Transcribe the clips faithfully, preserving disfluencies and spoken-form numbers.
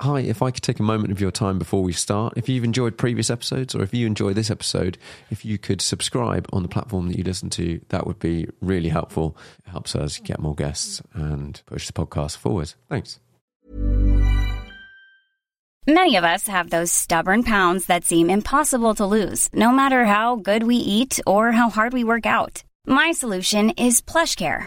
Hi, if I could take a moment of your time before we start, if you've enjoyed previous episodes or if you enjoy this episode, if you could subscribe on the platform that you listen to, that would be really helpful. It helps us get more guests and push the podcast forward. Thanks. Many of us have those stubborn pounds that seem impossible to lose, no matter how good we eat or how hard we work out. My solution is PlushCare.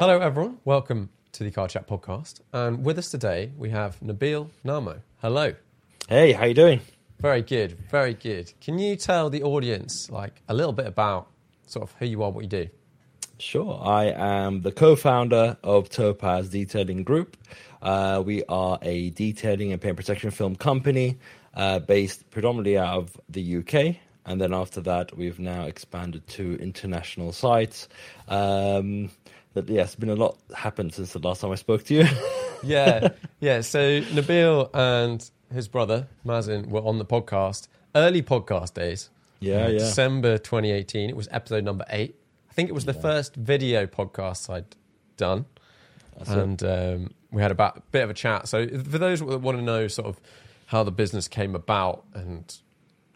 Hello everyone, welcome to the Car Chat podcast, and with us today we have Nabil Namo. Hello. Hey, how you doing? Very good, very good. Can you tell the audience like a little bit about sort of who you are, what you do? Sure, I am the co-founder of Topaz Detailing Group. Uh, we are a detailing and paint protection film company uh, based predominantly out of the U K. And then after that, we've now expanded to international sites. Um... But yeah, it's been a lot happened since the last time I spoke to you. yeah, yeah. So Nabil and his brother, Mazin, were on the podcast, early podcast days. Yeah, yeah. December twenty eighteen. It was episode number eight. I think it was the yeah. first video podcast I'd done. That's and um, we had a bit of a chat. So for those that want to know sort of how the business came about and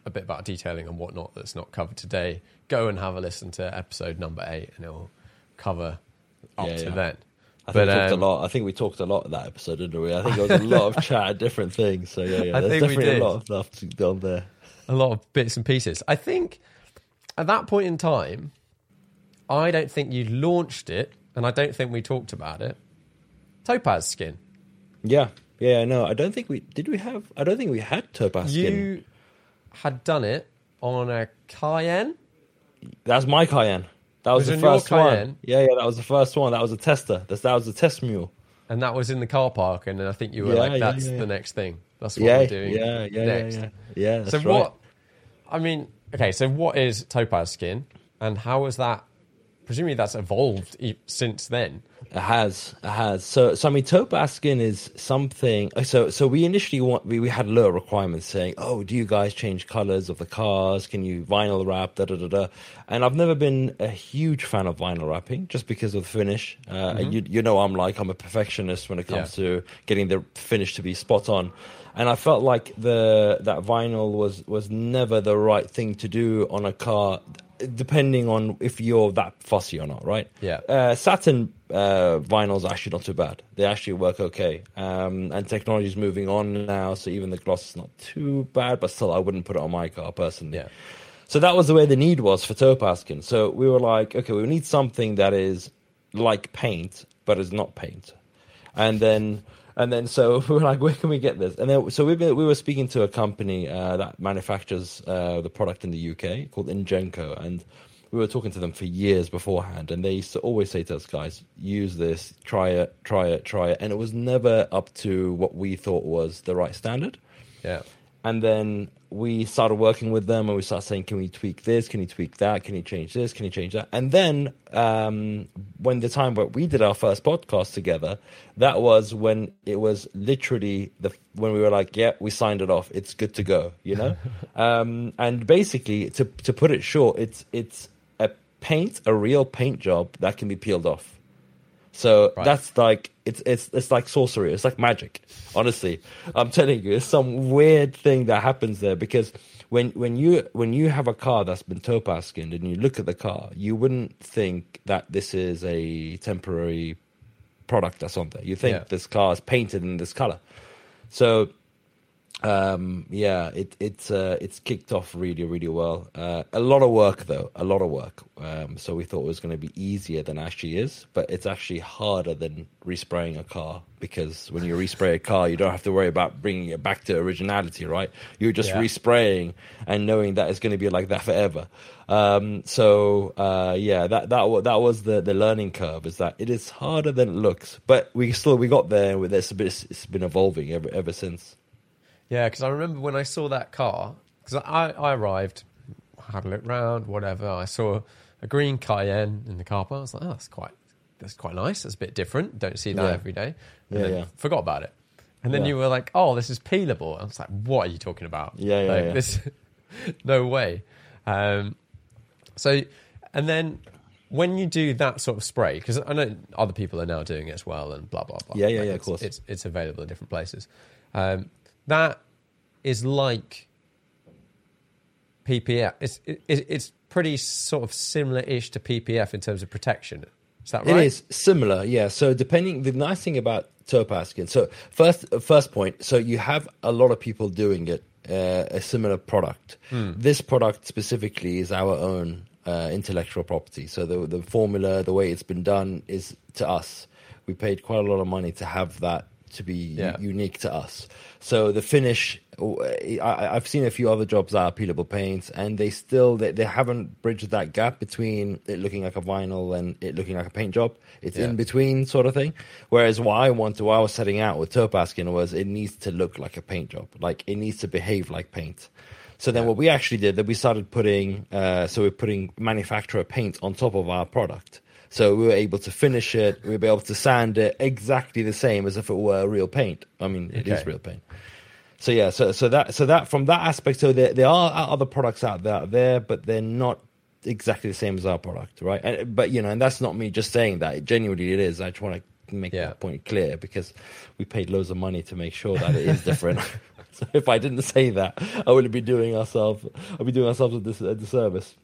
a bit about detailing and whatnot that's not covered today, go and have a listen to episode number eight and it'll cover... up yeah, to yeah. then. I but, think we um, talked a lot. I think we talked a lot in that episode, didn't we? I think there was a lot of chat, different things. So yeah, yeah. I there's definitely a lot of stuff to go on there. A lot of bits and pieces. I think at that point in time, I don't think you launched it, and I don't think we talked about it. Topaz Skin. Yeah, yeah. No, I don't think we did. We have. I don't think we had Topaz Skin. You had done it on a Cayenne. That's my Cayenne. That was, was the first one. Yeah, yeah, that was the first one. That was a tester. That, that was a test mule. And that was in the car park, and I think you were yeah, like, that's yeah, yeah. the next thing. That's what yeah, we're doing yeah, yeah, next. Yeah, yeah. yeah that's so right. what, I mean, okay, so what is Topaz Skin, and how has that, presumably that's evolved e- since then? It has, it has. So, so I mean, Topaz Skin is something, so so we initially, want, we, we had low requirements saying, oh, do you guys change colours of the cars? Can you vinyl wrap, da-da-da-da? And I've never been a huge fan of vinyl wrapping, just because of the finish. Uh, mm-hmm. And you, you know I'm like, I'm a perfectionist when it comes yeah. to getting the finish to be spot on. And I felt like the that vinyl was was never the right thing to do on a car, depending on if you're that fussy or not, right? Yeah. Uh, satin uh, vinyls are actually not too bad. They actually work okay. Um, and technology is moving on now, so even the gloss is not too bad, but still I wouldn't put it on my car personally. Yeah. So that was the way the need was for Topaz Skin. So we were like, okay, we need something that is like paint, but is not paint. And then... And then so we were like, where can we get this? And then so we we were speaking to a company uh, that manufactures uh, the product in the U K called Ingenco, and we were talking to them for years beforehand, and they used to always say to us, guys, use this, try it, try it, try it. And it was never up to what we thought was the right standard. Yeah. And then we started working with them, and we started saying, can we tweak this? Can you tweak that? Can you change this? Can you change that? And then um, when the time where we did our first podcast together, that was when it was literally the when we were like, yeah, we signed it off. It's good to go, you know? um, and basically, to to put it short, it's it's a paint, a real paint job that can be peeled off. So right. that's like it's it's it's like sorcery. It's like magic. Honestly, I'm telling you, it's some weird thing that happens there, because when when you when you have a car that's been topaz skinned and you look at the car, you wouldn't think that this is a temporary product that's on there. You think yeah. this car is painted in this color. So um, yeah, it it's uh, it's kicked off really really well. Uh, a lot of work though, a lot of work. Um, so we thought it was going to be easier than it actually is, but it's actually harder than respraying a car, because when you respray a car, you don't have to worry about bringing it back to originality, right? You're just yeah. respraying and knowing that it's going to be like that forever. Um, so uh, yeah, that that that was the, the learning curve, is that it is harder than it looks, but we still we got there. With it's, it's been evolving ever ever since. Yeah, because I remember when I saw that car, because I, I arrived, had a look round, whatever. I saw a green Cayenne in the car park. I was like, oh, that's quite, that's quite nice. That's a bit different. Don't see that yeah. every day. And yeah, then yeah. forgot about it. And then yeah. you were like, oh, this is peelable. I was like, what are you talking about? Yeah, yeah, like, yeah. This, no way. Um, so, and then when you do that sort of spray, because I know other people are now doing it as well and blah, blah, blah. Yeah, yeah, like, yeah, of course. It's, it's available in different places. Um, That is like P P F. It's it, it's pretty sort of similar-ish to P P F in terms of protection. Is that right? It is similar, yeah. So depending, the nice thing about topaz skin. So first first point. So you have a lot of people doing it, uh, a similar product. Hmm. This product specifically is our own uh, intellectual property. So the the formula, the way it's been done, is to us. We paid quite a lot of money to have that to be yeah. u- unique to us. So the finish, I, I've seen a few other jobs that are peelable paints, and they still, they, they haven't bridged that gap between it looking like a vinyl and it looking like a paint job. It's yeah. in between sort of thing. Whereas what I wanted, what I was setting out with topaz skin was, it needs to look like a paint job. Like, it needs to behave like paint. So then yeah. what we actually did, that we started putting, uh, so we're putting manufacturer paint on top of our product. So we were able to finish it. We were able to sand it exactly the same as if it were real paint. I mean, it okay. is real paint. So yeah, so so that so that from that aspect, so there there are other products out there, out there, but they're not exactly the same as our product, right? And, but you know, and that's not me just saying that. It, genuinely, it is. I just want to make yeah. that point clear, because we paid loads of money to make sure that it is different. So if I didn't say that, I wouldn't be doing ourselves. I'd be doing ourselves a, dis- a disservice.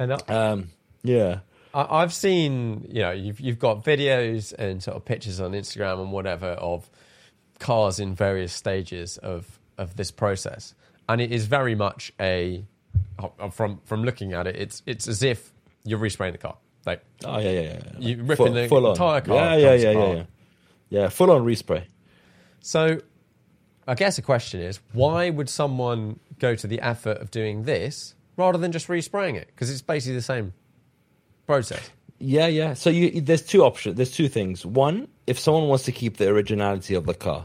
And um, yeah. I've seen, you know, you've you've got videos and sort of pictures on Instagram and whatever of cars in various stages of, of this process, and it is very much a from from looking at it, it's it's as if you're respraying the car, like oh yeah yeah, yeah. you're ripping full, the full entire on. car, yeah yeah yeah, yeah yeah yeah full on respray. So, I guess the question is, why would someone go to the effort of doing this rather than just respraying it? Because it's basically the same process. Yeah, yeah. So you, there's two options. There's two things. One, if someone wants to keep the originality of the car.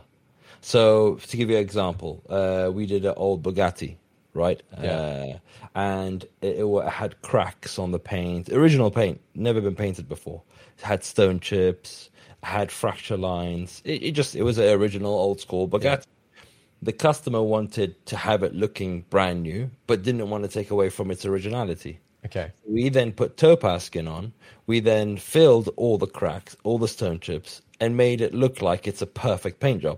So to give you an example, uh, we did an old Bugatti, right? Yeah. Uh, and it, it had cracks on the paint. Original paint, never been painted before. It had stone chips, had fracture lines. It, it just, it was an original old school Bugatti. Yeah. The customer wanted to have it looking brand new, but didn't want to take away from its originality. Okay. We then put topaz skin on. We then filled all the cracks, all the stone chips, and made it look like it's a perfect paint job.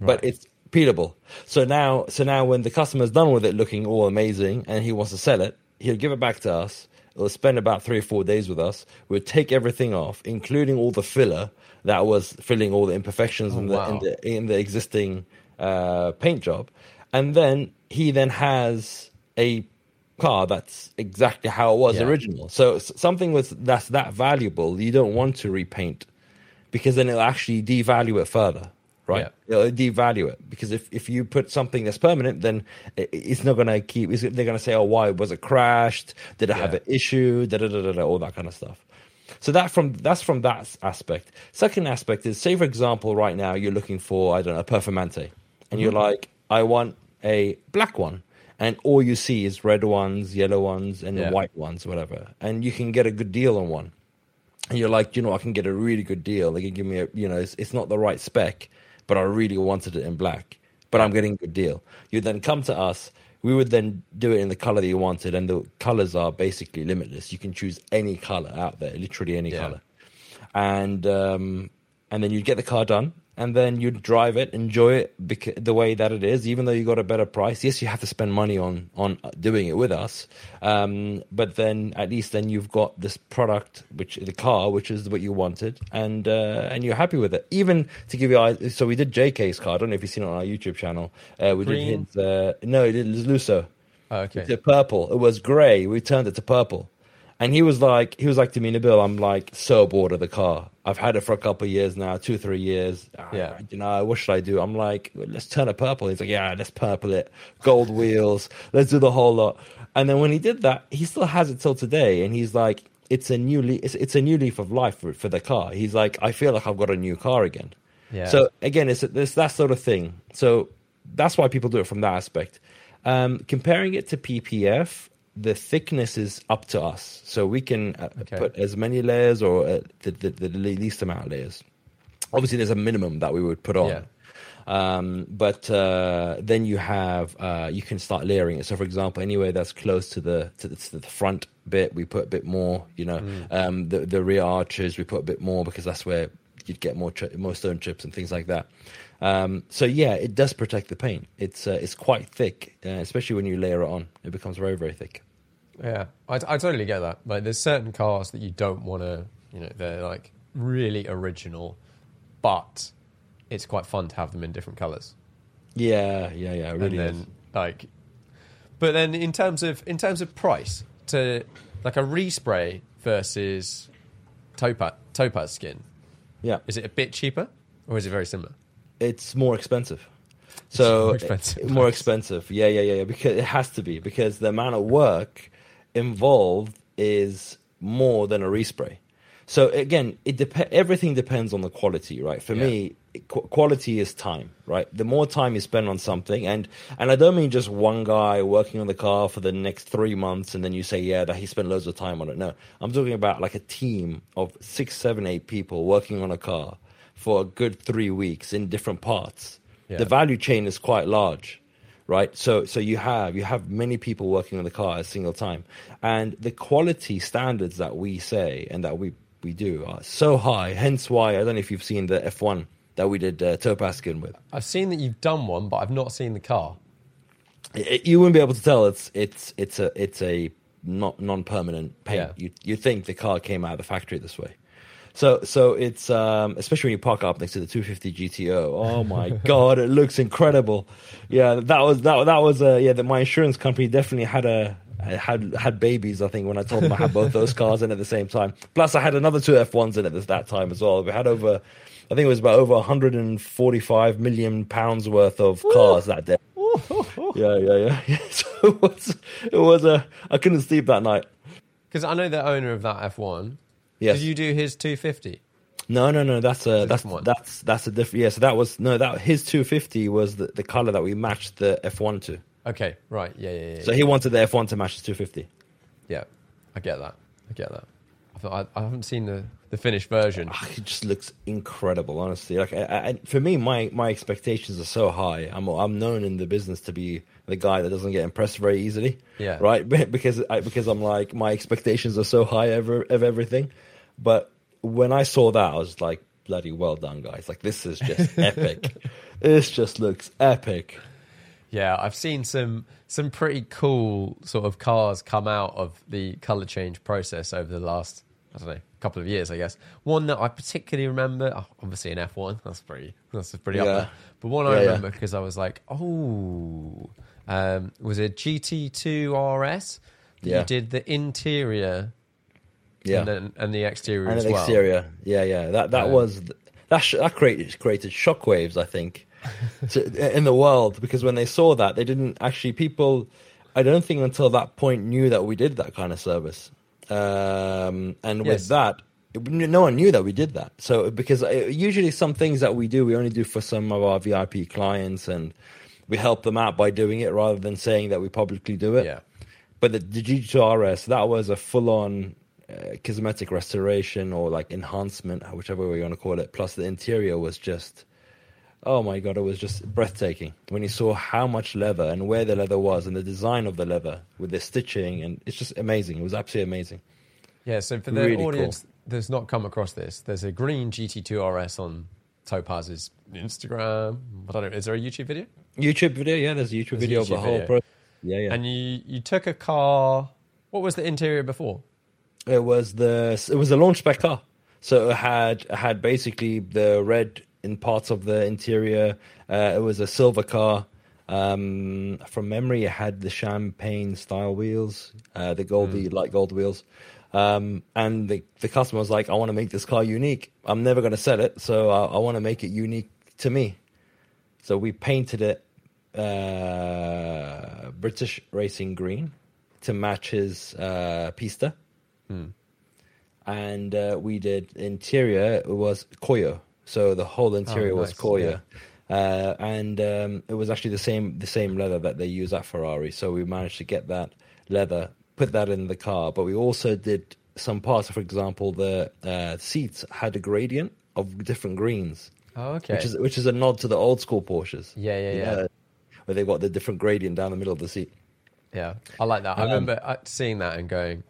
Right. But it's peelable. So now, so now when the customer's done with it looking all amazing and he wants to sell it, he'll give it back to us. He'll spend about three or four days with us. We'll take everything off, including all the filler that was filling all the imperfections oh, in, the, wow. in the in the existing uh, paint job. And then he then has a car that's exactly how it was yeah. original. So something was that's that valuable, you don't want to repaint, because then it'll actually devalue it further. right? Yeah. It'll devalue it, because if, if you put something that's permanent, then it's not going to keep, it's, they're going to say, oh, why was it crashed? Did it yeah. have an issue? Da, da, da, da, da, all that kind of stuff. So that from that's from that aspect. Second aspect is, say for example, right now you're looking for, I don't know, a Performante, and mm-hmm. you're like, I want a black one, and all you see is red ones, yellow ones, and yeah. white ones, whatever. And you can get a good deal on one, and you're like, you know, I can get a really good deal. They can give me a, you know, it's, it's not the right spec, but I really wanted it in black, but I'm getting a good deal. You then come to us. We would then do it in the color that you wanted, and the colors are basically limitless. You can choose any color out there, literally any yeah. color. And um, and then you'd get the car done, and then you'd drive it, enjoy it bec- the way that it is, even though you got a better price. Yes, you have to spend money on on doing it with us, um, but then at least then you've got this product, which the car, which is what you wanted, and uh, and you're happy with it. Even to give you, so we did J K's car. I don't know if you've seen it on our YouTube channel. Uh, we Green. did his, uh, no, it was Lusso. Oh, okay. It was purple. It was grey. We turned it to purple. And he was like, he was like to me, Nabil, I'm like so bored of the car. I've had it for a couple of years now, two, three years. Ah, yeah. You know, what should I do? I'm like, let's turn it purple. He's like, yeah, let's purple it. Gold wheels. Let's do the whole lot. And then when he did that, he still has it till today. And he's like, it's a new, le- it's, it's a new leaf of life for, for the car. He's like, I feel like I've got a new car again. Yeah. So again, it's, it's that sort of thing. So that's why people do it from that aspect. Um, comparing it to P P F, the thickness is up to us, so we can uh, okay. put as many layers or uh, the, the, the least amount of layers. Obviously there's a minimum that we would put on, yeah. um but uh then you have uh you can start layering it. So for example, anywhere that's close to the to the, to the front bit, we put a bit more, you know. mm. um the, the rear arches, we put a bit more, because that's where you'd get more tri- more stone chips and things like that. Um, so yeah, it does protect the paint. It's uh, it's quite thick, uh, especially when you layer it on. It becomes very, very thick. Yeah, I, I totally get that. Like, there's certain cars that you don't want to, you know, they're like really original, but it's quite fun to have them in different colours. Yeah, yeah, yeah. It really. And then is. like, but then in terms of in terms of price, to like a respray versus Topaz Topaz Skin. Yeah, is it a bit cheaper or is it very similar? It's more expensive. So more expensive. More expensive. Yeah, yeah, yeah, yeah. Because it has to be, because the amount of work involved is more than a respray. So again, it dep- everything depends on the quality, right? For yeah. me, qu- quality is time, right? The more time you spend on something, and and I don't mean just one guy working on the car for the next three months and then you say, yeah, that he spent loads of time on it. No, I'm talking about like a team of six, seven, eight people working on a car for a good three weeks in different parts. Yeah. The value chain is quite large, right? So so you have you have many people working on the car at a single time. And the quality standards that we say and that we we do are so high, hence why, I don't know if you've seen the F one that we did uh, Topaz Skin with. I've seen that you've done one, but I've not seen the car. It, it, you wouldn't be able to tell it's it's it's a it's a not non-permanent paint. Yeah. You you think the car came out of the factory this way. So so it's, um, especially when you park up next to the two fifty G T O. Oh my God, it looks incredible. Yeah, that was, that, that was a, yeah, that my insurance company definitely had a, had, had babies, I think, when I told them I had both those cars in at the same time. Plus I had another two F ones in at this, that time as well. We had over, I think it was about over one hundred forty-five million pounds worth of cars Ooh. that day. Ooh. Yeah, yeah, yeah. yeah. So it was, it was a, I couldn't sleep that night. Because I know the owner of that F one. Yes. Did you do his two fifty? No, no, no. That's a, a that's one. that's that's a different. Yeah, so that was no. That his two fifty was the, the color that we matched the F one to. Okay, right. Yeah, yeah. yeah so yeah. He wanted the F one to match the two fifty. Yeah, I get that. I get that. I thought, I, I haven't seen the, the finished version. It just looks incredible, honestly. Like I, I, for me, my, my expectations are so high. I'm I'm known in the business to be the guy that doesn't get impressed very easily. Yeah. Right. because I, because I'm like, my expectations are so high ever of everything. But when I saw that, I was like, bloody well done, guys. Like, this is just epic. This just looks epic. Yeah, I've seen some some pretty cool sort of cars come out of the colour change process over the last, I don't know, couple of years, I guess. One that I particularly remember, oh, obviously an F one, that's pretty, that's pretty yeah. up there. But one I yeah, remember because yeah. I was like, oh, um, was it G T two R S? Yeah. You did the interior... Yeah, and, then, and the exterior and as well. And the exterior, yeah, yeah. That that um, was that sh- that created created shockwaves, I think, to, in the world, because when they saw that, they didn't actually people. I don't think until that point knew that we did that kind of service, um, and yes. with that, no one knew that we did that. So because usually some things that we do, we only do for some of our V I P clients, and we help them out by doing it rather than saying that we publicly do it. Yeah. But the, the G T two R S, that was a full-on uh, cosmetic restoration or like enhancement, whichever way you want to call it. Plus the interior was just, oh my God, it was just breathtaking when you saw how much leather and where the leather was and the design of the leather with the stitching. And it's just amazing. It was absolutely amazing. Yeah, so for the really audience cool. that's not come across this, there's a green G T two R S on Topaz's Instagram. I don't know, is there a YouTube video? YouTube video, yeah, there's a YouTube there's video a YouTube of the whole video. process. Yeah, yeah. And you, you took a car. What was the interior before? It was the it was a launch spec car, so it had it had basically the red in parts of the interior. Uh, it was a silver car. Um, from memory, it had the champagne style wheels, uh, the gold, mm. the light gold wheels. Um, and the the customer was like, "I want to make this car unique. I'm never going to sell it, so I, I want to make it unique to me." So we painted it uh British Racing green to match his uh pista, hmm. and uh, we did interior. It was Coyo, so the whole interior oh, nice. was Coyo, yeah. uh, and um, it was actually the same the same leather that they use at Ferrari. So we managed to get that leather, put that in the car, but we also did some parts. For example, the uh, seats had a gradient of different greens. Oh, okay. Which is which is a nod to the old school Porsches. Yeah, yeah, yeah. Uh, where they've got the different gradient down the middle of the seat. Yeah, I like that. Um, I remember seeing that and going,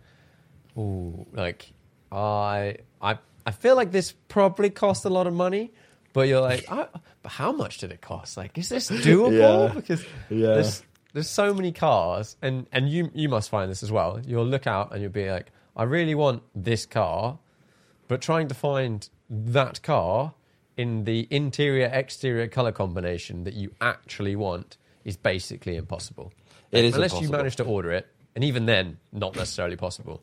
"Ooh, like I, I, I feel like this probably cost a lot of money." But you're like, I, "But how much did it cost? Like, is this doable?" yeah, because yeah. there's there's so many cars, and and you you must find this as well. You'll look out and you'll be like, "I really want this car," but trying to find that car in the interior exterior color combination that you actually want is basically impossible. It is unless impossible. you manage to order it, and even then, not necessarily possible.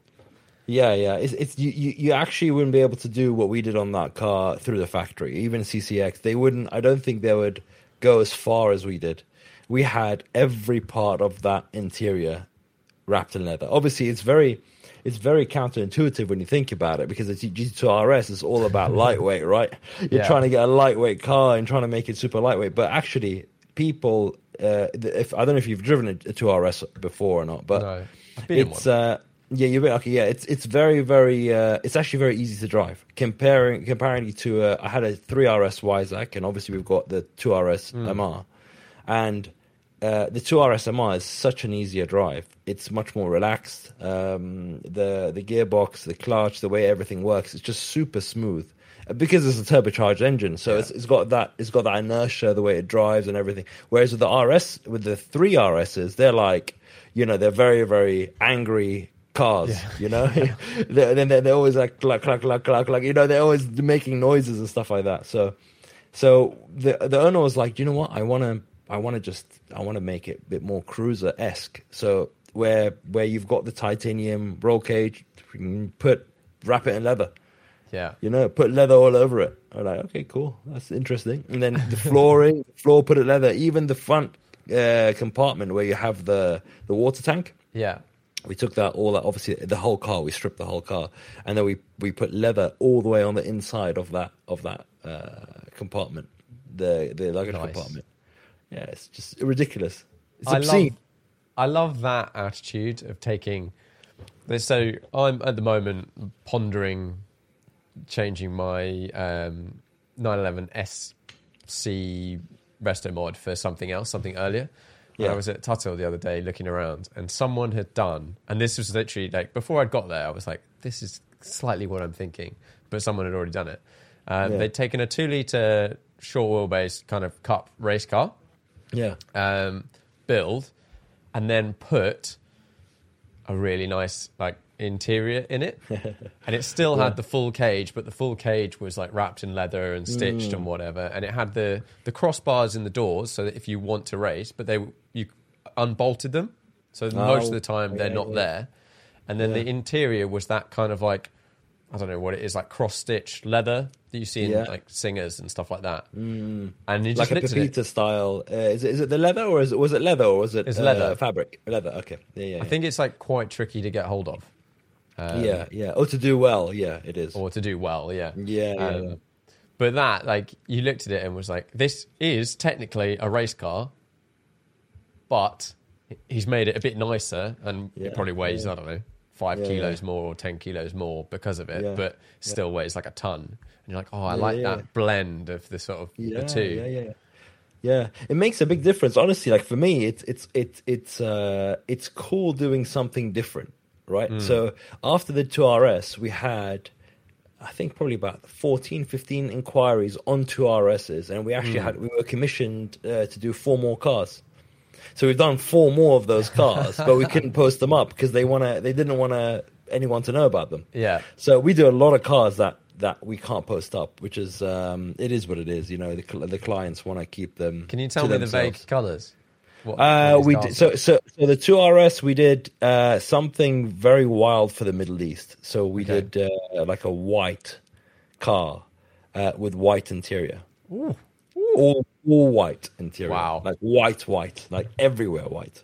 Yeah, yeah, it's, it's you, you actually wouldn't be able to do what we did on that car through the factory. Even C C X, they wouldn't. I don't think they would go as far as we did. We had every part of that interior wrapped in leather. Obviously, it's very. It's very counterintuitive when you think about it, because the G T two R S is all about lightweight, right? You're yeah. trying to get a lightweight car and trying to make it super lightweight. But actually, people, uh, if I don't know if you've driven a two R S before or not, but no, it's uh, yeah, you're okay. Yeah, it's it's very very. Uh, it's actually very easy to drive. Comparing comparing to, uh, I had a three R S Wisec, and obviously we've got the two R S mm. M R, and. Uh, the two R S M R is such an easier drive. It's much more relaxed. Um, the the gearbox, the clutch, the way everything works, it's just super smooth because it's a turbocharged engine. So yeah. it's it's got that it's got that inertia, the way it drives and everything. Whereas with the R S, with the three R Ss, they're like, you know, they're very very angry cars. Yeah. You know, then they're, they're, they're always like cluck cluck cluck cluck cluck. You know, they're always making noises and stuff like that. So so the the owner was like, you know what, I want to. I want to just, I want to make it a bit more cruiser-esque. So where where you've got the titanium roll cage, put wrap it in leather. Yeah, you know, put leather all over it. I'm like, okay, cool, that's interesting. And then the flooring, floor put it leather. Even the front uh, compartment where you have the the water tank. Yeah, we took that all out. Obviously, the whole car, we stripped the whole car, and then we we put leather all the way on the inside of that of that uh, compartment, the the luggage nice. compartment. Yeah, it's just ridiculous. It's I obscene. Love, I love that attitude of taking... So I'm, at the moment, pondering changing my um, nine eleven S C resto mod for something else, something earlier. Yeah. And I was at Tuttle the other day looking around, and someone had done... And this was literally, like, before I'd got there, I was like, this is slightly what I'm thinking. But someone had already done it. Um, yeah. They'd taken a two-litre short wheelbase kind of cup race car. Yeah. Um, build, and then put a really nice like interior in it, and it still yeah. had the full cage, but the full cage was like wrapped in leather and stitched mm. and whatever, and it had the the crossbars in the doors so that if you want to race, but they you unbolted them, so oh, most of the time yeah, they're not yeah. there, and then yeah. the interior was that kind of like I don't know what it is, like cross-stitched leather that you see in yeah. like singers and stuff like that. Mm. And you just like a Pepita style. Uh, is it is it the leather or is it was it leather or was it it's uh, leather fabric? Leather. Okay. Yeah, yeah. I yeah. think it's like quite tricky to get hold of. Um, yeah, yeah. Or to do well. Yeah, it is. Or to do well. Yeah. Yeah. Um, yeah. But that, like, you looked at it and was like, this is technically a race car, but he's made it a bit nicer and yeah, it probably weighs, yeah. I don't know, five yeah, kilos yeah. more or ten kilos more because of it, yeah, but still yeah. weighs like a ton. And you're like, oh, I yeah, like yeah. that blend of the sort of yeah, the two. Yeah, yeah, yeah. Yeah, it makes a big difference. Honestly, like for me, it's it's it's it's uh, it's cool doing something different, right? Mm. So after the two R S, we had, I think probably about fourteen, fifteen inquiries on two R S's, and we actually mm. had we were commissioned uh, to do four more cars. So we've done four more of those cars, but we couldn't post them up because they wanna they didn't want to anyone to know about them. Yeah. So we do a lot of cars that, that we can't post up, which is um, it is what it is. You know, the the clients want to keep them. Can you tell me themselves. the vague colours? What, uh, we did, so, so so the two R S we did uh, something very wild for the Middle East. So we okay. did uh, like a white car uh, with white interior, Ooh. Ooh. all all white interior. Wow, like white, white, like everywhere white.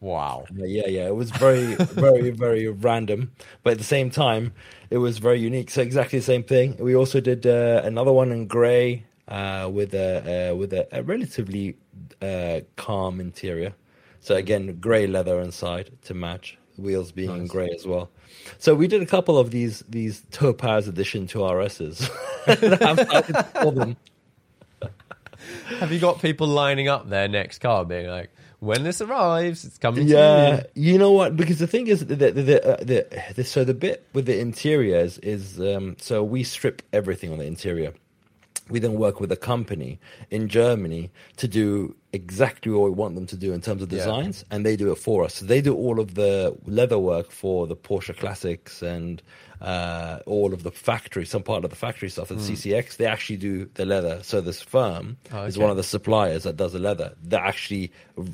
Wow. Uh, yeah, yeah. It was very, very, very random, but at the same time, it was very unique. So exactly the same thing. We also did uh, another one in grey uh, with a uh, with a, a relatively Uh, calm interior, so again grey leather inside to match, wheels being nice. grey as well. So we did a couple of these these Topaz edition two R S's. I could call them. Have you got people lining up their next car, being like, when this arrives, it's coming? Yeah, to you. You know what? Because the thing is, the the, the, uh, the the so the bit with the interiors is um, so we strip everything on the interior. We then work with a company in Germany to do exactly what we want them to do in terms of designs, yeah. and they do it for us. So they do all of the leather work for the Porsche Classics and uh, all of the factory, some part of the factory stuff. And mm. C C X, they actually do the leather. So this firm oh, okay. is one of the suppliers that does the leather, that actually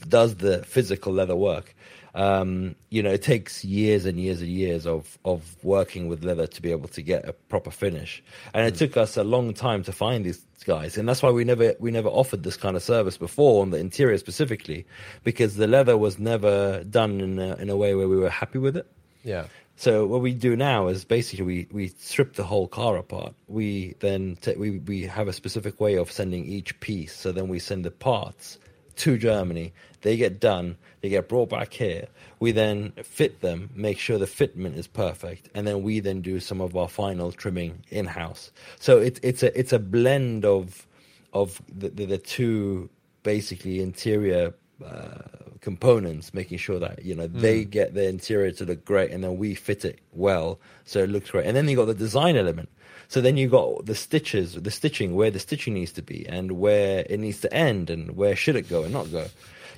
does the physical leather work. Um, you know, it takes years and years and years of, of working with leather to be able to get a proper finish. And it mm. took us a long time to find these guys. And that's why we never we never offered this kind of service before on the interior specifically, because the leather was never done in a, in a way where we were happy with it. Yeah. So what we do now is basically we, we strip the whole car apart. We then t- we, we have a specific way of sending each piece. So then we send the parts to Germany, they get done, they get brought back here, we then fit them, make sure the fitment is perfect, and then we then do some of our final trimming in-house. So it, it's a it's a blend of of the, the, the two basically interior uh, components, making sure that, you know, mm. they get the interior to look great, and then we fit it well so it looks great. And then you got the design element. So then you got the stitches, the stitching, where the stitching needs to be and where it needs to end and where should it go and not go.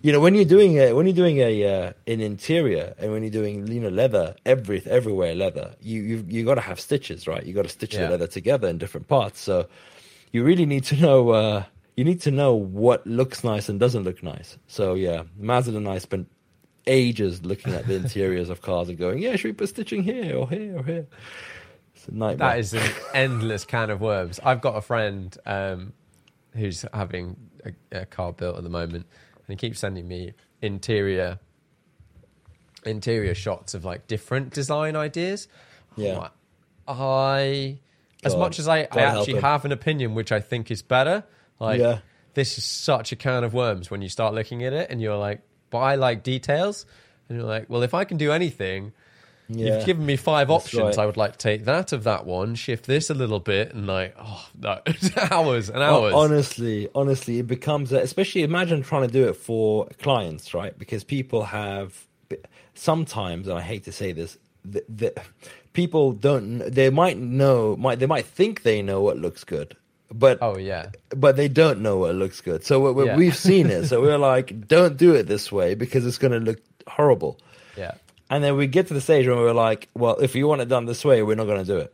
You know, when you're doing a, when you're doing a uh, an interior and when you're doing, you know, leather, every everywhere leather, you you you got to have stitches, right? You got to stitch yeah. the leather together in different parts. So you really need to know uh, you need to know what looks nice and doesn't look nice. So yeah, Mazin and I spent ages looking at the interiors of cars and going, yeah, should we put stitching here or here or here? Nightmare. That is an endless can of worms. I've got a friend um, who's having a, a car built at the moment, and he keeps sending me interior interior shots of like different design ideas. Yeah, I God, as much as I, I actually have an opinion which I think is better. Like yeah. this is such a can of worms when you start looking at it, and you're like, but I like details, and you're like, well, if I can do anything. Yeah. You've given me five That's options. Right. I would like to take that of that one, shift this a little bit, and like, oh, no, hours and hours. Well, honestly, honestly, it becomes, a, especially imagine trying to do it for clients, right? Because people have, sometimes, and I hate to say this, the, the, people don't, they might know, might they might think they know what looks good. But oh yeah, but they don't know what looks good. So we're, we're, yeah. we've seen it. So we're like, don't do it this way because it's going to look horrible. Yeah. And then we get to the stage where we're like, well, if you want it done this way, we're not going to do it.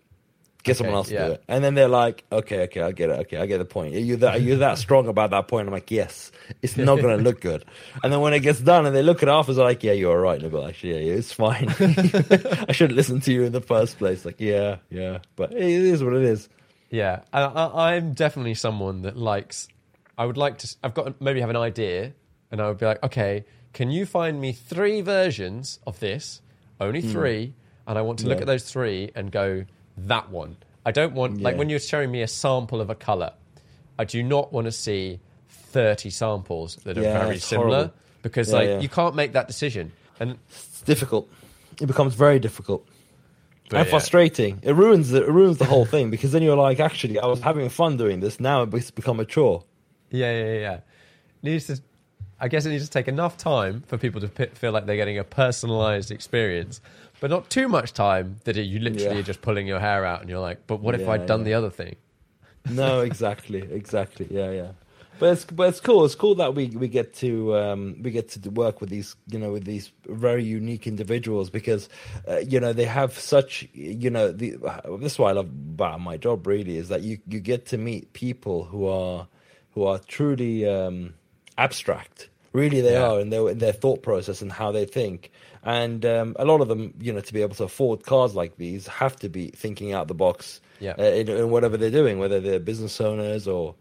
Get someone okay, else to yeah. do it. And then they're like, okay, okay, I get it. Okay, I get the point. Are you that, are you that strong about that point? I'm like, yes, it's not going to look good. And then when it gets done and they look at it afterwards, they're like, yeah, you're all right, Nabil. Actually, yeah, it's fine. I shouldn't listen to you in the first place. Like, yeah, yeah. But it is what it is. Yeah. I, I, I'm definitely someone that likes, I would like to, I've got maybe have an idea and I would be like, okay, can you find me three versions of this? Only three. Mm. And I want to yeah. look at those three and go, that one. I don't want, yeah. like when you're showing me a sample of a colour, I do not want to see thirty samples that are yeah, very similar horrible. Because yeah, like yeah. you can't make that decision. And it's difficult. It becomes very difficult. But and yeah. frustrating. It ruins the, it ruins the whole thing because then you're like, actually, I was having fun doing this. Now it's become a chore. Yeah, yeah, yeah. It needs to, I guess it needs to take enough time for people to p- feel like they're getting a personalised experience. But not too much time that you literally yeah. are just pulling your hair out and you're like, but what if yeah, I'd done yeah. the other thing? No, exactly, exactly. Yeah, yeah. But it's but it's cool. It's cool that we, we get to um, we get to work with these you know with these very unique individuals because uh, you know they have such you know the, this is what I love about my job really is that you, you get to meet people who are who are truly um, abstract. Really, they yeah. are in their in their thought process and how they think. And um, a lot of them, you know, to be able to afford cars like these, have to be thinking out the box yeah. uh, in, in whatever they're doing, whether they're business owners or.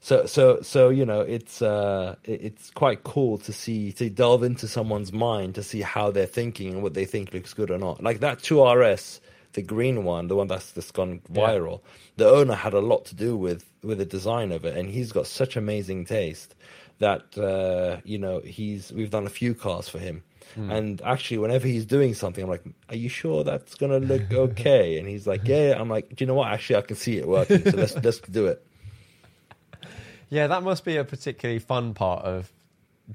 So so so you know, it's uh, it's quite cool to see to delve into someone's mind to see how they're thinking and what they think looks good or not. Like that two R S, the green one, the one that's that's gone viral. Yeah. The owner had a lot to do with with the design of it, and he's got such amazing taste that uh, you know he's we've done a few cars for him. Mm. And actually, whenever he's doing something, I'm like, are you sure that's going to look okay? And he's like, yeah. I'm like, do you know what? Actually, I can see it working, so let's let's do it. Yeah, that must be a particularly fun part of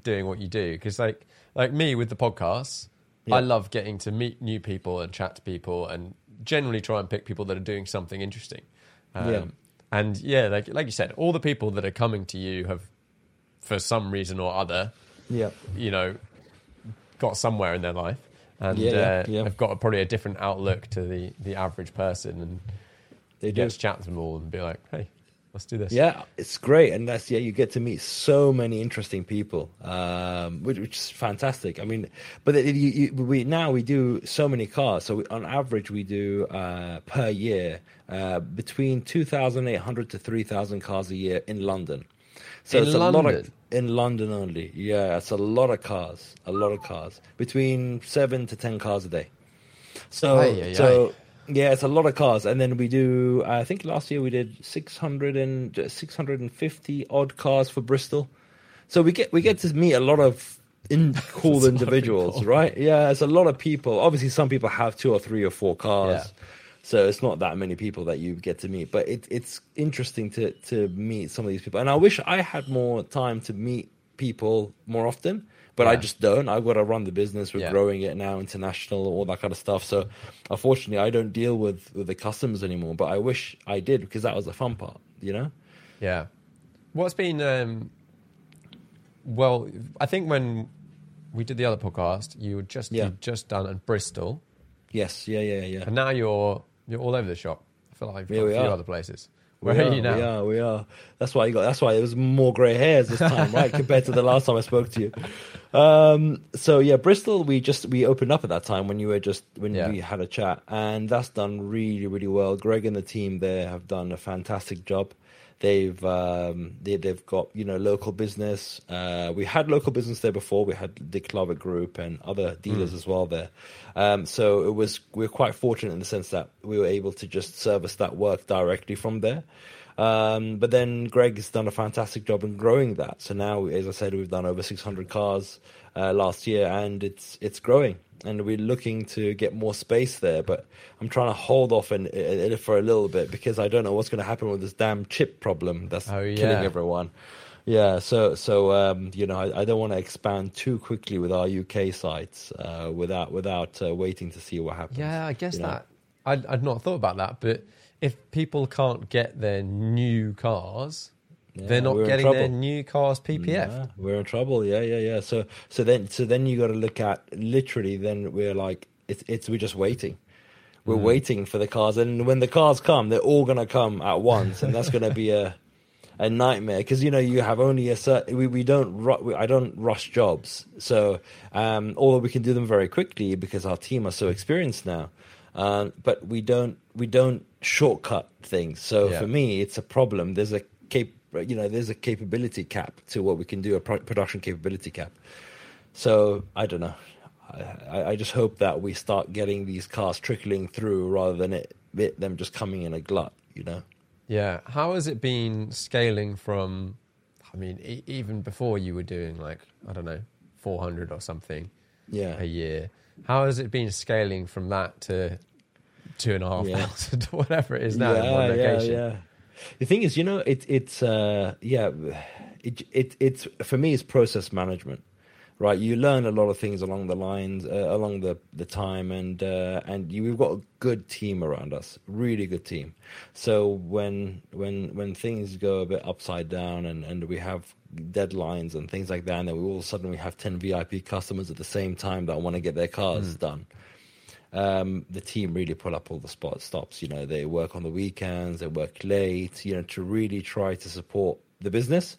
doing what you do. Because like, like me with the podcasts, yeah. I love getting to meet new people and chat to people and generally try and pick people that are doing something interesting. Um, yeah. And yeah, like like you said, all the people that are coming to you have, for some reason or other, yeah. you know, got somewhere in their life and yeah, yeah, uh, yeah. have got a, probably a different outlook to the, the average person, and they get to chat to them all and be like, hey, let's do this. Yeah, it's great. And that's, yeah, you get to meet so many interesting people, um, which, which is fantastic. I mean, but it, you, you, we now we do so many cars. So we, on average, we do uh, per year uh, between two thousand eight hundred to three thousand cars a year in London. So in it's a London? lot of... In London only, yeah, it's a lot of cars, a lot of cars, between seven to ten cars a day. So, aye, aye, so aye. yeah, it's a lot of cars. And then we do, I think last year we did six hundred and six hundred fifty odd cars for Bristol. So we get we get to meet a lot of in, cool individuals, right? Yeah, it's a lot of people. Obviously, some people have two or three or four cars. Yeah. So it's not that many people that you get to meet, but it, it's interesting to, to meet some of these people. And I wish I had more time to meet people more often, but yeah. I just don't. I've got to run the business. We're yeah. growing it now, international, all that kind of stuff. So unfortunately, I don't deal with, with the customers anymore, but I wish I did because that was the fun part, you know? Yeah. What's been, um, well, I think when we did the other podcast, you had just, yeah. just done at Bristol. Yes, yeah, yeah, yeah. And now you're... You're all over the shop. I feel like you've yeah, got a few are. other places. Where we are, are you now? We are, we are. That's why you got. That's why there was more grey hairs this time, right? Compared to the last time I spoke to you. Um, so yeah, Bristol. We just we opened up at that time when you were just when yeah. we had a chat, and that's done really, really well. Greg and the team there have done a fantastic job. They've um, they, they've got you know local business. Uh, we had local business there before. We had the Clover Group and other dealers mm. as well there. Um, so it was we were quite fortunate in the sense that we were able to just service that work directly from there. Um, but then Greg has done a fantastic job in growing that. So now, as I said, we've done over six hundred cars uh, last year, and it's it's growing. And we're looking to get more space there, but I'm trying to hold off in, in, in for a little bit because I don't know what's going to happen with this damn chip problem that's oh, yeah. killing everyone. Yeah, so so um, you know I, I don't want to expand too quickly with our U K sites uh, without without uh, waiting to see what happens. Yeah, I guess you know? that I'd, I'd not thought about that, but if people can't get their new cars. Yeah, they're not getting their new car's P P F. Yeah, we're in trouble. Yeah, yeah, yeah. So, so then, so then you got to look at literally. Then we're like, it's, it's. We're just waiting. we're mm. waiting for the cars, and when the cars come, they're all going to come at once, and that's going to be a a nightmare, because you know you have only a certain, we, we don't ru- we, I don't rush jobs, so um although we can do them very quickly because our team are so experienced now, um uh, but we don't we don't shortcut things, so yeah. for me it's a problem. There's a cap you know there's a capability cap to what we can do, a pro- production capability cap. So I don't know, I, I just hope that we start getting these cars trickling through rather than it, it them just coming in a glut, you know. Yeah. How has it been scaling from, I mean, e- even before you were doing like, I don't know, four hundred or something yeah. a year? How has it been scaling from that to two and a half yeah. thousand, whatever it is now yeah, in one location? Yeah, yeah. The thing is, you know, it, it's, uh, yeah, it, it, it's, for me, it's process management, right? You learn a lot of things along the lines, uh, along the, the time, and uh, and you, we've got a good team around us, really good team. So when when when things go a bit upside down, and, and we have deadlines and things like that, and then we all suddenly have ten V I P customers at the same time that want to get their cars mm. done, um, the team really pull up all the spot stops. You know, they work on the weekends, they work late, you know, to really try to support the business.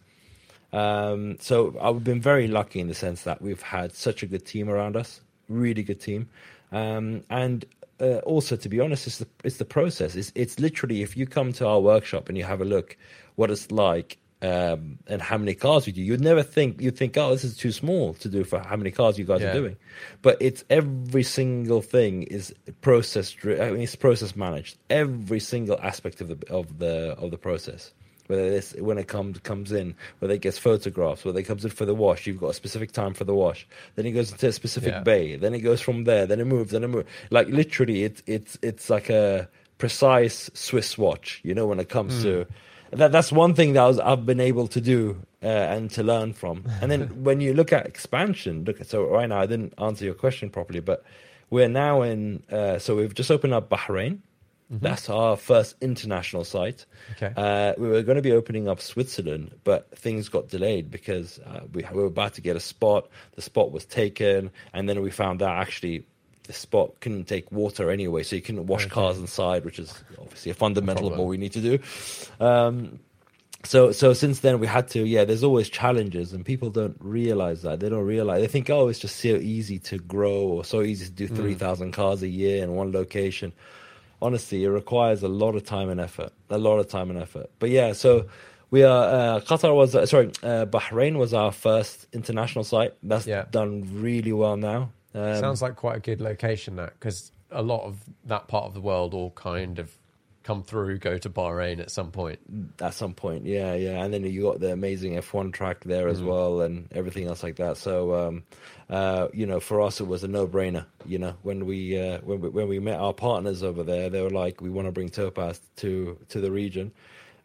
Um, so I've been very lucky in the sense that we've had such a good team around us, really good team. Um, and uh, also, to be honest, it's the, it's the process. It's, it's literally, if you come to our workshop and you have a look what it's like, um, and how many cars we do, you'd never think, you'd think, oh, this is too small to do for how many cars you guys yeah. are doing. But it's every single thing is process, I mean, it's process managed, every single aspect of the, of the, of the process. Whether this, when it comes comes in, whether it gets photographs, whether it comes in for the wash, you've got a specific time for the wash. Then it goes into a specific yeah. bay. Then it goes from there. Then it moves. Then it moves. Like literally, it's it's it's like a precise Swiss watch. You know, when it comes mm. to that, that's one thing that I was, I've been able to do uh, and to learn from. And then when you look at expansion, look at so right now I didn't answer your question properly, but we're now in. Uh, so we've just opened up Bahrain. Mm-hmm. That's our first international site. Okay. Uh, we were going to be opening up Switzerland, but things got delayed because uh, we, we were about to get a spot. The spot was taken, and then we found out actually the spot couldn't take water anyway, so you couldn't wash okay. cars inside, which is obviously a fundamental of what we need to do. Um, so, so since then we had to. Yeah, there's always challenges, and people don't realize that. They don't realize. They think, oh, it's just so easy to grow, or so easy to do three thousand mm. cars a year in one location. Honestly, it requires a lot of time and effort, a lot of time and effort. But yeah, so we are, uh, Qatar was, uh, sorry, uh, Bahrain was our first international site. That's yeah. done really well now. Um, Sounds like quite a good location, that, because a lot of that part of the world all kind of come through, go to Bahrain at some point. At some point, yeah, yeah. And then you got the amazing F one track there as mm. well, and everything else like that. So, um, uh, you know, for us it was a no-brainer. You know, when we uh, when we, when we met our partners over there, they were like, we want to bring Topaz to to the region,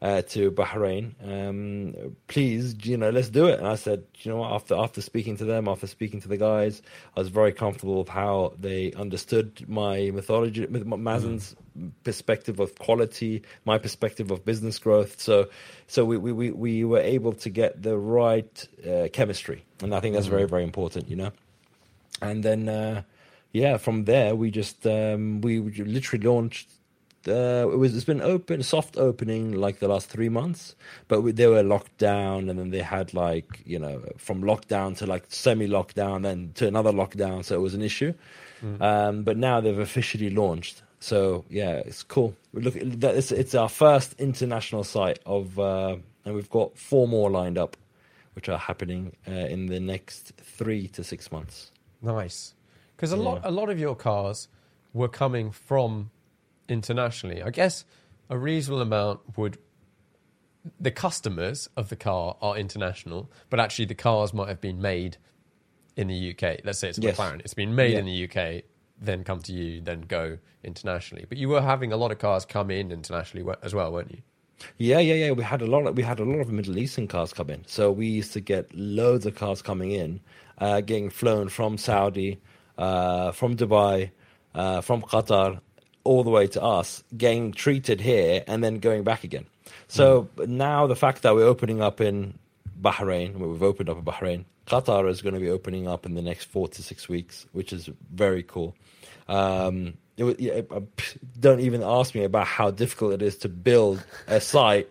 uh, to Bahrain. Um, please, you know, let's do it. And I said, you know what? After after speaking to them, after speaking to the guys, I was very comfortable with how they understood my mythology, Mazin's. Mm. perspective of quality, my perspective of business growth, so so we we, we were able to get the right uh, chemistry, and I think that's mm-hmm. very very important, you know. And then uh, yeah from there we just um, we literally launched uh, it was it's been open soft opening like the last three months, but we, they were locked down, and then they had like, you know, from lockdown to like semi lockdown, then to another lockdown, so it was an issue. mm-hmm. Um, but now they've officially launched. So yeah, it's cool. We look, it's it's our first international site of, uh, and we've got four more lined up, which are happening uh, in the next three to six months. Nice, because a yeah. lot a lot of your cars were coming from internationally. I guess a reasonable amount would. The customers of the car are international, but actually the cars might have been made in the U K. Let's say it's yes. McLaren. It's been made yeah. in the U K. Then come to you, then go internationally. But you were having a lot of cars come in internationally as well, weren't you? Yeah, yeah, yeah. We had a lot. Of, we had a lot of Middle Eastern cars come in. So we used to get loads of cars coming in, uh, getting flown from Saudi, uh, from Dubai, uh, from Qatar, all the way to us, getting treated here and then going back again. So mm. now the fact that we're opening up in Bahrain, we've opened up in Bahrain. Qatar is going to be opening up in the next four to six weeks, which is very cool. Um, It was, yeah, don't even ask me about how difficult it is to build a site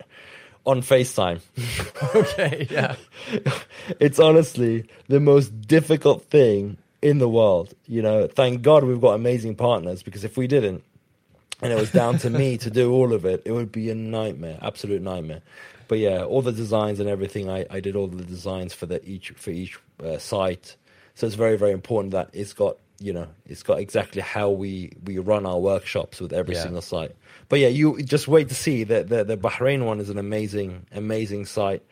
on FaceTime. Okay, yeah. It's honestly the most difficult thing in the world. You know, thank God we've got amazing partners, because if we didn't, and it was down to me to do all of it, it would be a nightmare, absolute nightmare. But yeah, all the designs and everything, I, I did all the designs for the each for each uh, site. So it's very, very important that it's got, you know, it's got exactly how we, we run our workshops with every yeah. single site. But yeah, you just wait to see. The, the, the Bahrain one is an amazing, amazing site.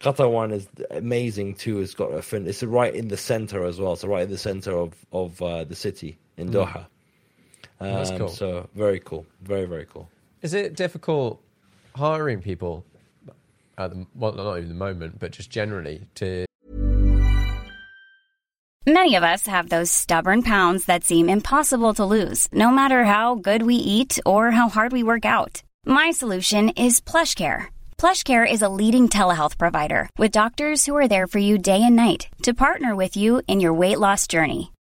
Qatar one is amazing too. It's got a, it's right in the center as well. So right in the center of, of uh, the city in Doha. Mm. Um, That's cool. So very cool. Very, very cool. Is it difficult hiring people at the, well, not even the moment, but just generally to... Many of us have those stubborn pounds that seem impossible to lose, no matter how good we eat or how hard we work out. My solution is PlushCare. PlushCare is a leading telehealth provider with doctors who are there for you day and night to partner with you in your weight loss journey.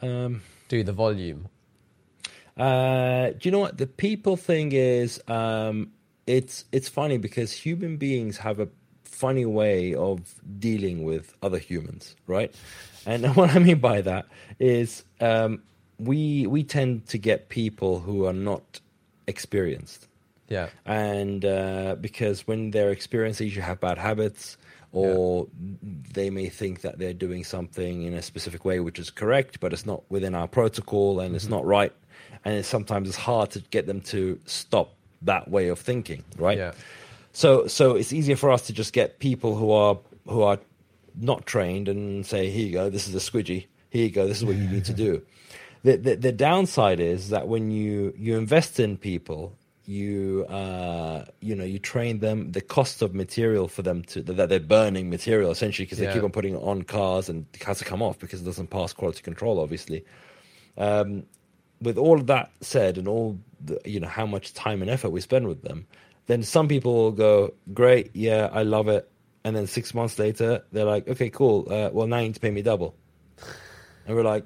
Um, do the volume. Uh, do you know what the people thing is? Um, it's it's funny because human beings have a funny way of dealing with other humans, right? And what I mean by that is um, we we tend to get people who are not experienced. Yeah, and uh, because when they're experienced, they usually have bad habits. Or yeah. they may think that they're doing something in a specific way, which is correct, but it's not within our protocol and mm-hmm. it's not right. And it's sometimes it's hard to get them to stop that way of thinking, right? Yeah. So, so it's easier for us to just get people who are who are not trained and say, here you go, this is a squidgy. Here you go, this is what you need to do. The, the, the downside is that when you, you invest in people, You, uh, you know, you train them. The cost of material for them to that they're burning material essentially because they yeah. keep on putting it on cars and it has to come off because it doesn't pass quality control, obviously. Um, with all of that said, and all the, you know, how much time and effort we spend with them, then some people will go, "Great, yeah, I love it," and then six months later, they're like, "Okay, cool. Uh, well, now you need to pay me double," and we're like,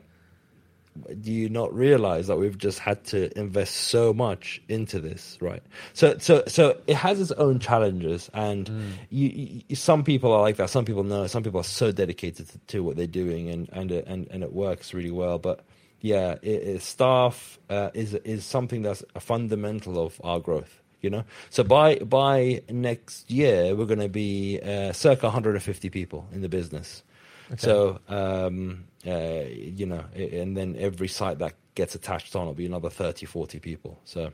do you not realize that we've just had to invest so much into this, right? So, so, so it has its own challenges, and mm. you, you, some people are like that. Some people know. Some people are so dedicated to, to what they're doing, and and and and it works really well. But yeah, it, it, staff uh, is is something that's a fundamental of our growth. You know, so by by next year we're going to be uh, circa one hundred fifty people in the business. Okay. So, um, uh, you know, and then every site that gets attached on will be another thirty, forty people. So,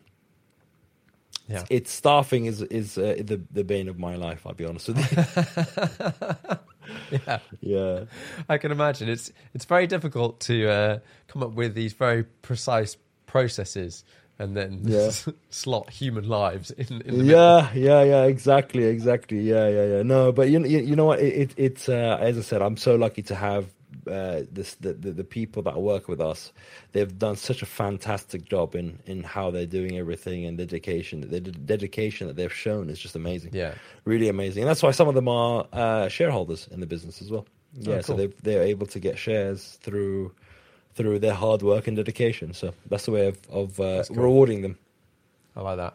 yeah, it's, it's staffing is is uh, the the bane of my life. I'll be honest with you. yeah, yeah, I can imagine. It's it's very difficult to uh, come up with these very precise processes. And then yeah. slot human lives in, in the yeah, middle. Yeah, yeah, exactly, exactly. Yeah, yeah, yeah. No, but you, you, you know what? It, it, it's, uh, as I said, I'm so lucky to have uh, this, the, the, the people that work with us. They've done such a fantastic job in, in how they're doing everything and dedication. The dedication that they've shown is just amazing. Yeah. Really amazing. And that's why some of them are uh, shareholders in the business as well. Yeah, oh, cool. So they they're able to get shares through... through their hard work and dedication. So that's the way of, of uh, cool. rewarding them. I like that.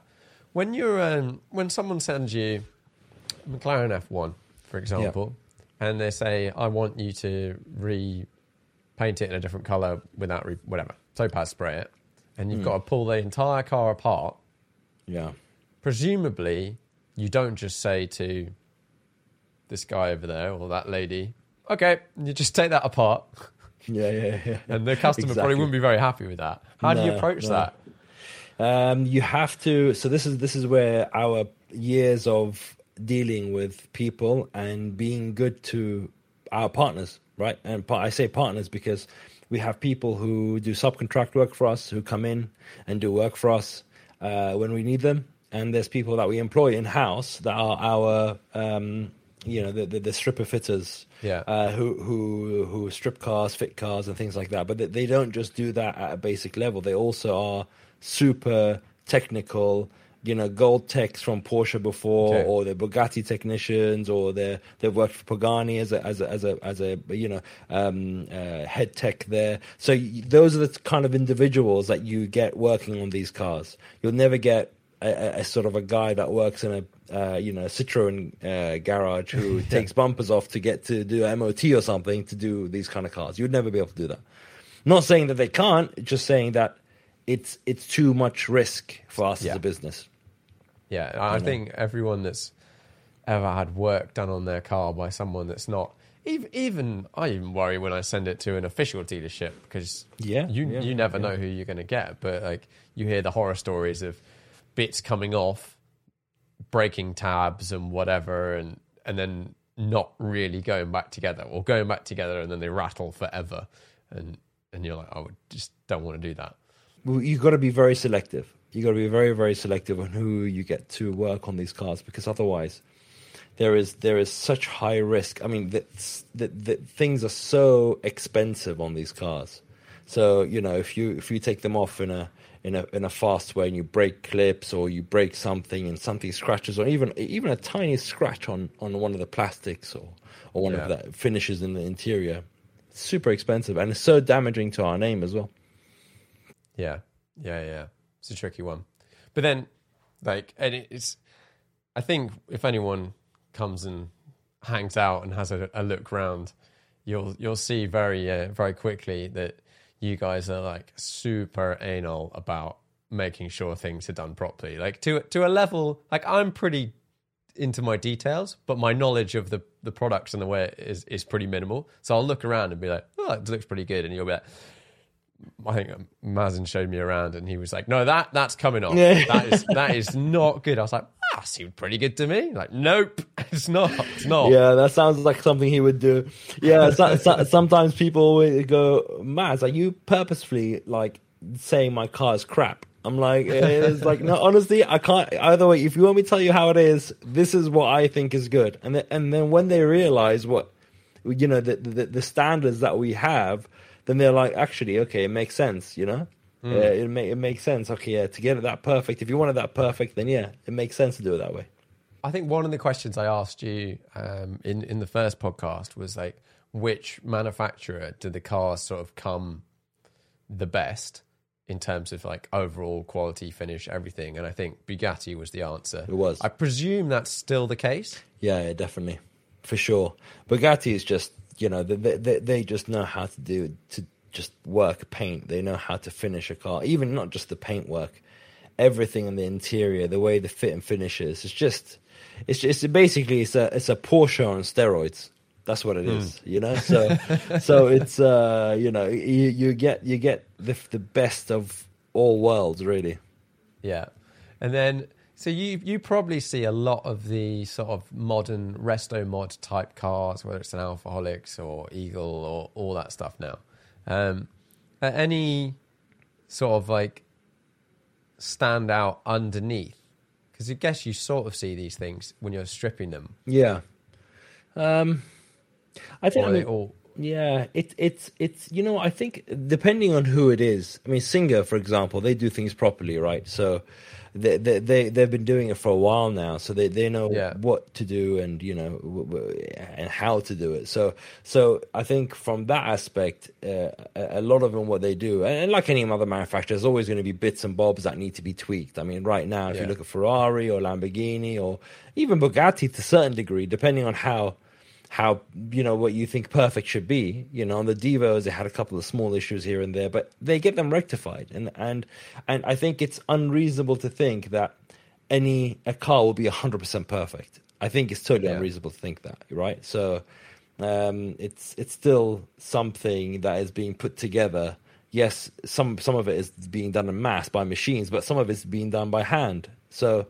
When you're um, when someone sends you McLaren F one, for example, yeah. and they say, I want you to repaint it in a different colour without re- whatever, Topaz spray it, and you've mm. got to pull the entire car apart, yeah. presumably you don't just say to this guy over there or that lady, okay, you just take that apart. Yeah, yeah, yeah. And the customer exactly. probably wouldn't be very happy with that. How no, do you approach no. that? Um, you have to. So this is this is where our years of dealing with people and being good to our partners, right? And I say partners because we have people who do subcontract work for us, who come in and do work for us uh, when we need them. And there's people that we employ in-house that are our, um, you know, the, the, the stripper fitters, yeah, uh, who who who strip cars, fit cars, and things like that. But they don't just do that at a basic level. They also are super technical, you know, gold techs from Porsche before, okay. or they're Bugatti technicians, or they they've worked for Pagani as a as a as a, as a you know um, uh, head tech there. So those are the kind of individuals that you get working on these cars. You'll never get a, a sort of a guy that works in a uh, you know Citroen uh, garage who yeah. takes bumpers off to get to do M O T or something to do these kind of cars. You'd never be able to do that. Not saying that they can't, just saying that it's it's too much risk for us yeah. as a business. Yeah, I think everyone that's ever had work done on their car by someone that's not even, even I even worry when I send it to an official dealership because yeah, you yeah, you never yeah. know who you're going to get. But like you hear the horror stories of bits coming off, breaking tabs and whatever, and and then not really going back together or going back together and then they rattle forever, and and you're like, I would just don't want to do that. You've got to be very selective. You've got to be very, very selective on who you get to work on these cars because otherwise there is there is such high risk. I mean, the, the, the things are so expensive on these cars. So, you know, if you if you take them off in a in a in a fast way and you break clips or you break something and something scratches or even even a tiny scratch on, on one of the plastics or, or one yeah. of the finishes in the interior, it's super expensive and it's so damaging to our name as well. Yeah, yeah, yeah. It's a tricky one. But then, like, and it's, I think if anyone comes and hangs out and has a, a look round, you'll you'll see very, uh, very quickly that you guys are, like, super anal about making sure things are done properly. Like, to to a level, like, I'm pretty into my details, but my knowledge of the, the products and the way it is, is pretty minimal. So I'll look around and be like, oh, it looks pretty good. And you'll be like, I think Mazin showed me around and he was like, no, that that's coming off. Yeah. That is that is not good. I was like, ah, that seemed pretty good to me. Like, nope, it's not. It's not. Yeah, that sounds like something he would do. Yeah, so, so, sometimes people would go, Maz, are you purposefully like saying my car is crap? I'm like, it's like, no, honestly, I can't. Either way, if you want me to tell you how it is, this is what I think is good. And, th- and then when they realize what, you know, the the, the standards that we have, then they're like, actually, okay, it makes sense, you know? Mm. Uh, it, make, it makes sense. Okay, yeah, to get it that perfect, if you wanted that perfect, then yeah, it makes sense to do it that way. I think one of the questions I asked you um, in, in the first podcast was, like, which manufacturer did the cars sort of come the best in terms of, like, overall quality, finish, everything? And I think Bugatti was the answer. It was. I presume that's still the case? Yeah, yeah, definitely, for sure. Bugatti is just... You know, they, they they just know how to do to just work paint. They know how to finish a car, even not just the paint work, everything in the interior, the way the fit and finish is. It's just, it's just, basically it's a it's a Porsche on steroids. That's what it is, mm. you know. So so it's uh you know you, you get you get the the best of all worlds, really. Yeah, and then. So you you probably see a lot of the sort of modern resto mod type cars, whether it's an Alphaholics or Eagle or all that stuff now. Um, are any sort of like stand out underneath? Because I guess you sort of see these things when you're stripping them. Yeah, um, I think. Or are they all... Yeah, it's it's it's you know I think depending on who it is. I mean, Singer, for example, they do things properly, right? So. They, they they they've been doing it for a while now, so they, they know yeah. what to do and you know w- w- and how to do it. So so I think from that aspect, uh, a lot of them what they do, and like any other manufacturer, there's always going to be bits and bobs that need to be tweaked. I mean, right now, if yeah. you look at Ferrari or Lamborghini or even Bugatti to a certain degree, depending on how how you know what you think perfect should be, you know, on the Devos they had a couple of small issues here and there, but they get them rectified, and and and I think it's unreasonable to think that any a car will be one hundred percent perfect. I think it's totally yeah. unreasonable to think that, right? So um, it's it's still something that is being put together. Yes, some some of it is being done en masse by machines, but some of it's being done by hand. So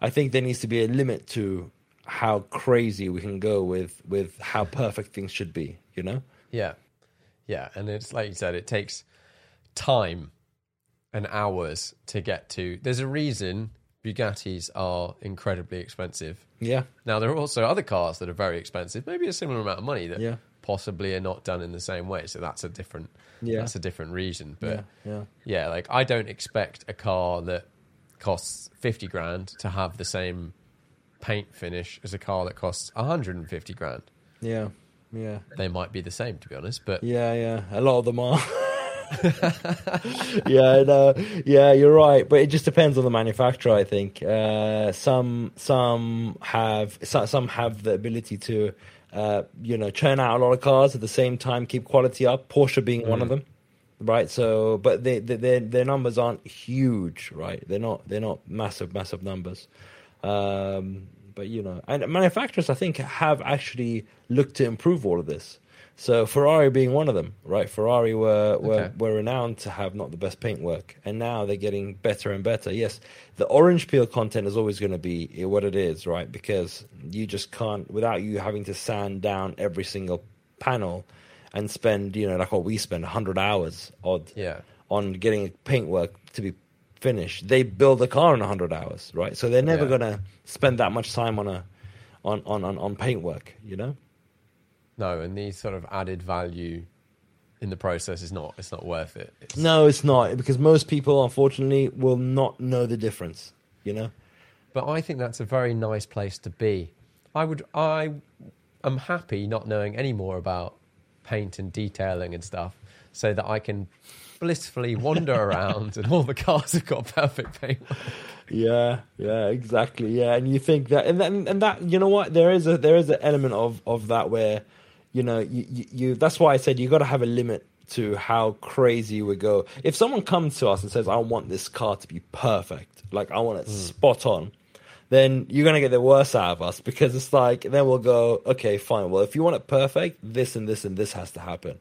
I think there needs to be a limit to how crazy we can go with, with how perfect things should be, you know? Yeah. Yeah, and it's like you said, it takes time and hours to get to. There's a reason Bugattis are incredibly expensive. Yeah. Now, there are also other cars that are very expensive, maybe a similar amount of money that yeah. possibly are not done in the same way. So that's a different yeah. that's a different reason. But yeah. Yeah. yeah, like I don't expect a car that costs fifty grand to have the same paint finish as a car that costs one hundred fifty grand. Yeah. Yeah. They might be the same, to be honest, but yeah, yeah. A lot of them are. yeah, no, yeah, you're right. But it just depends on the manufacturer, I think. Uh, some some have some have the ability to, uh, you know, churn out a lot of cars at the same time, keep quality up. Porsche being mm. one of them, right? So, but they, they, they, their numbers aren't huge, right? They're not they're not massive massive numbers. Um, but you know, and manufacturers, I think, have actually looked to improve all of this. So Ferrari being one of them, right? Ferrari were were, okay. were renowned to have not the best paintwork, and now they're getting better and better. Yes, the orange peel content is always going to be what it is, right? Because you just can't, without you having to sand down every single panel and spend, you know, like what we spend, one hundred hours odd yeah. on getting paintwork to be finished. They build a car in one hundred hours, right? So they're never yeah. going to spend that much time on a on, on, on, on paintwork, you know? No, and the sort of added value in the process is not, it's not worth it. It's... No, it's not, because most people, unfortunately, will not know the difference, you know? But I think that's a very nice place to be. I would, I am happy not knowing any more about paint and detailing and stuff so that I can blissfully wander around and all the cars have got perfect paintwork. Yeah, yeah, exactly, yeah. And you think that, and then, and that, you know what, there is a, there is an element of, of that where, you know, you, you, you, that's why I said you got to have a limit to how crazy we go. If someone comes to us and says, I want this car to be perfect, like I want it mm. spot on, then you're going to get the worst out of us, because it's like, then we'll go, okay, fine. Well, if you want it perfect, this and this and this has to happen,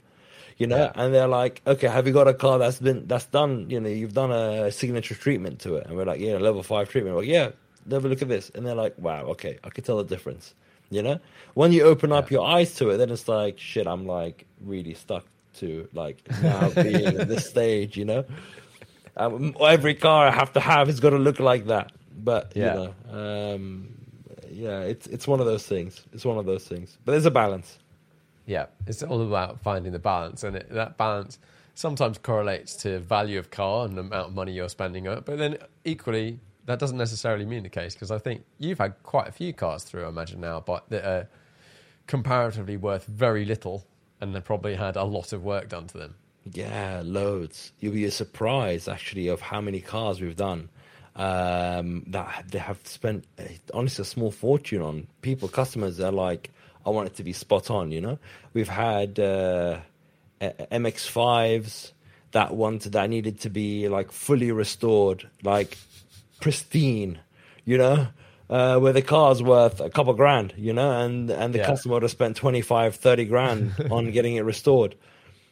you know? Yeah. And they're like, okay, have you got a car that's been, that's done, you know, you've done a signature treatment to it. And we're like, yeah, level five treatment. We're like, yeah, never look at this. And they're like, wow, okay, I can tell the difference. You know, when you open up yeah. your eyes to it, then it's like, shit, I'm like really stuck to like now being at this stage, you know, um, every car I have to have is going to look like that. But, yeah. you know, um, yeah, it's, it's one of those things. It's one of those things. But there's a balance. Yeah, it's all about finding the balance. And it, that balance sometimes correlates to value of car and the amount of money you're spending on it. But then equally, that doesn't necessarily mean the case, because I think you've had quite a few cars through, I imagine now, but that are comparatively worth very little, and they probably had a lot of work done to them. Yeah, loads. You'll be surprised, actually, of how many cars we've done um, that they have spent, honestly, a small fortune on. People, customers, are like, I want it to be spot on, you know? We've had uh, M X fives that wanted, that needed to be, like, fully restored, like... pristine, you know, uh, where the car's worth a couple grand, you know, and, and the yeah. customer would have spent twenty-five, thirty grand on getting it restored.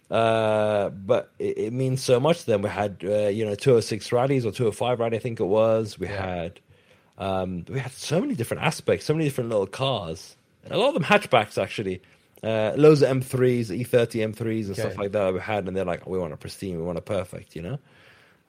Uh, but it, it means so much to them. We had, uh, you know, two oh six rallies or two oh five rally, I think it was. We yeah. had, um, we had so many different aspects, so many different little cars. And a lot of them hatchbacks, actually. Uh, loads of M threes, E thirty M threes and okay. stuff like that we had. And they're like, oh, we want a pristine, we want a perfect, you know.